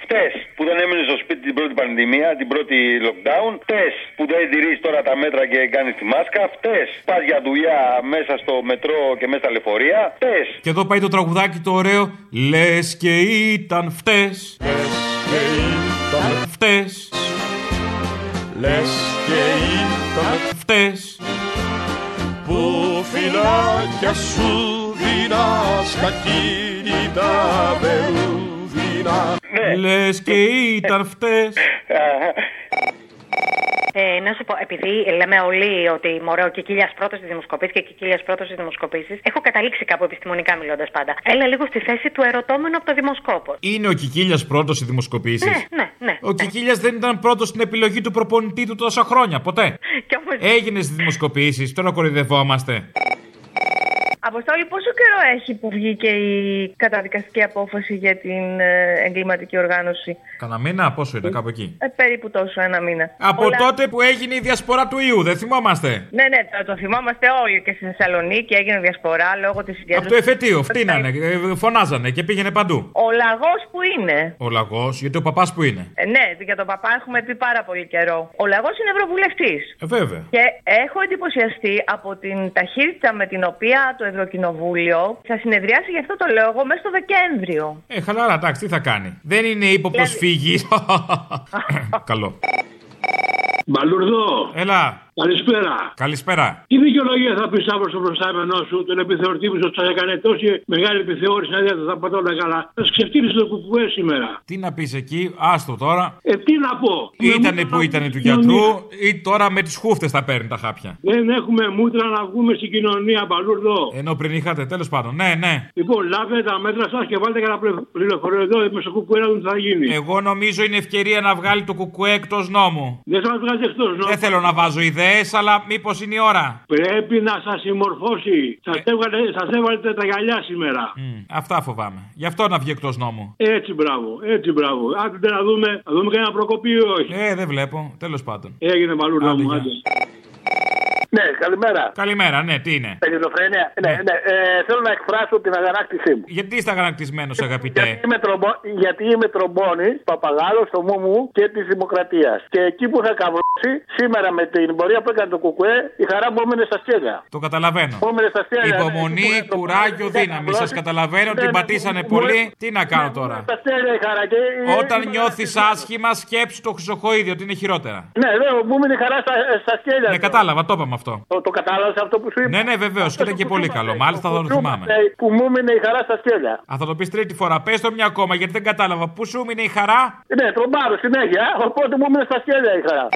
Χτες που δεν έμεινε στο σπίτι την πρώτη πανδημία, την πρώτη lockdown. Χτες που δεν τηρείς τώρα τα μέτρα και κάνεις τη μάσκα. Χτες πας για δουλειά μέσα στο μετρό και μέσα στα λεωφορεία. Χτες. Και εδώ πάει το τραγουδάκι το ωραίο. Λες και ήταν χτες. Λες και ήταν χτες. Λες και ήταν χτες που φυλάκια σου δεινά στα κίνητα βελούδινα. Ναι. Λες και ήταν χτες. Ε, να σου πω, επειδή λέμε όλοι ότι μωρέ, ο Κικίλιας πρώτος στις δημοσκοπήσεις και ο Κικίλιας πρώτος στις δημοσκοπήσεις, έχω καταλήξει κάπου επιστημονικά μιλώντας πάντα. Έλα λίγο στη θέση του ερωτώμενου από το δημοσκόπο. Είναι ο Κικίλιας πρώτος στις δημοσκοπήσεις. Ναι, ναι, ναι. Ο ναι. Κικίλιας δεν ήταν πρώτος στην επιλογή του προπονητή του τόσα χρόνια, ποτέ. Όμως... έγινε στις δημοσκοπήσεις, τώρα κοροϊδευόμαστε. Αποστόλη, πόσο καιρό έχει που βγήκε η καταδικαστική απόφαση για την εγκληματική οργάνωση? Κανα μήνα, πόσο ήταν, κάπου εκεί. Ε, περίπου τόσο, ένα μήνα. Από Ολα... τότε που έγινε η διασπορά του ιού, δεν θυμόμαστε. Ναι, ναι, το, το θυμόμαστε όλοι. Και στη Θεσσαλονίκη έγινε διασπορά λόγω της συγκέντρωσης. Από το εφετείο, φτύνανε, φωνάζανε και πήγαινε παντού. Ο λαγός που είναι. Ο λαγός, γιατί ο παπάς που είναι. Ε, ναι, για τον παπά έχουμε πει πάρα πολύ καιρό. Ο λαγός είναι ευρωβουλευτής. Ε, βέβαια. Και έχω εντυπωσιαστεί από την ταχύτητα με την οποία το Ευρωκοινοβούλιο θα συνεδριάσει γι' αυτό το λόγο μέσα στο Δεκέμβριο. Ε, χαλαρά, εντάξει, τι θα κάνει. Δεν είναι ύποπτος φύγης. Καλό. Μπαλουρδό. Έλα. Καλησπέρα. Καλησπέρα. Τι δικαιολογία θα πει αύριο στον προστάμενό σου, τον επιθεωρητή που σα έκανε τόση μεγάλη επιθεώρηση, να δείτε τα πατώνα καλά. Θα ξεφτύρισε το κουκουέ σήμερα. Τι να πει εκεί, άστο τώρα. Ε, τι να πω. Ήτανε που ήτανε του γιατρού, ή τώρα με τι χούφτε θα παίρνει τα χάπια. Δεν έχουμε μούτρα να βγούμε στην κοινωνία, Μπαλούρδο. Ενώ πριν είχατε, τέλος πάντων. Ναι, ναι. Λοιπόν, λάβετε τα μέτρα σα και βάλτε κανένα πληροφορείο εδώ με στο κουκουέ να δούμε τι θα γίνει. Εγώ νομίζω είναι ευκαιρία να βγάλει το κουκουέ εκτός νόμου. Δεν θα βγάζει εκτός νόμου. Δεν θέλω να βάζω ιδέα. Αλλά μήπως είναι η ώρα. Πρέπει να σας συμμορφώσει. Σας ε... έβαλε τα γυαλιά σήμερα. Mm, αυτά φοβάμαι. Γι' αυτό να βγει εκτός νόμου. Έτσι μπράβο, έτσι μπράβο. Άντε να δούμε, να δούμε κανένα προκοπή ή όχι. Ε, δεν βλέπω. Τέλος πάντων. Έγινε μαλλούρα μου. Ναι, καλημέρα. Καλημέρα, ναι, τι είναι. Ελληνοφρένεια. Ναι, ναι. ναι. Ε, θέλω να εκφράσω την αγανάκτησή μου. Γιατί είστε αγανακτισμένος, αγαπητέ? Γιατί είμαι, τρομπο... είμαι τρομπόνης, παπαγάλος, το μου μου και της Δημοκρατίας. Και εκεί που θα καβλώσει, σήμερα με την πορεία που έκανε το Κουκουέ, η χαρά μου έμεινε στα σκέλια. Το καταλαβαίνω. Στα σκέλια, υπομονή, ναι, κουράγιο, δύναμη. Σας καταλαβαίνω, ναι, την πατήσανε ναι, πολύ. Ναι, τι να κάνω ναι, τώρα. Στα σκέλια, η χαρά και... Όταν νιώθεις άσχημα, σκέψου το χρυσοχοίδιο, ότι είναι χειρότερα. Ναι, λέω, μου έμεινε χαρά στα σκέλια. Ναι, κατάλαβα, το είπαμε αυτό. Το, το κατάλαβε αυτό που σου είπα. Ναι, ναι, βεβαίως. Και ήταν και πολύ καλό. Μάλιστα θα το θυμάμαι. Που μου μείνε η χαρά στα σκέλια. Α, θα το πει τρίτη φορά. Πες το μια ακόμα, γιατί δεν κατάλαβα. Πού σου μείνε η χαρά? Ναι, τρομπάρω συνέχεια. Οπότε μου μείνε στα σκέλια η χαρά.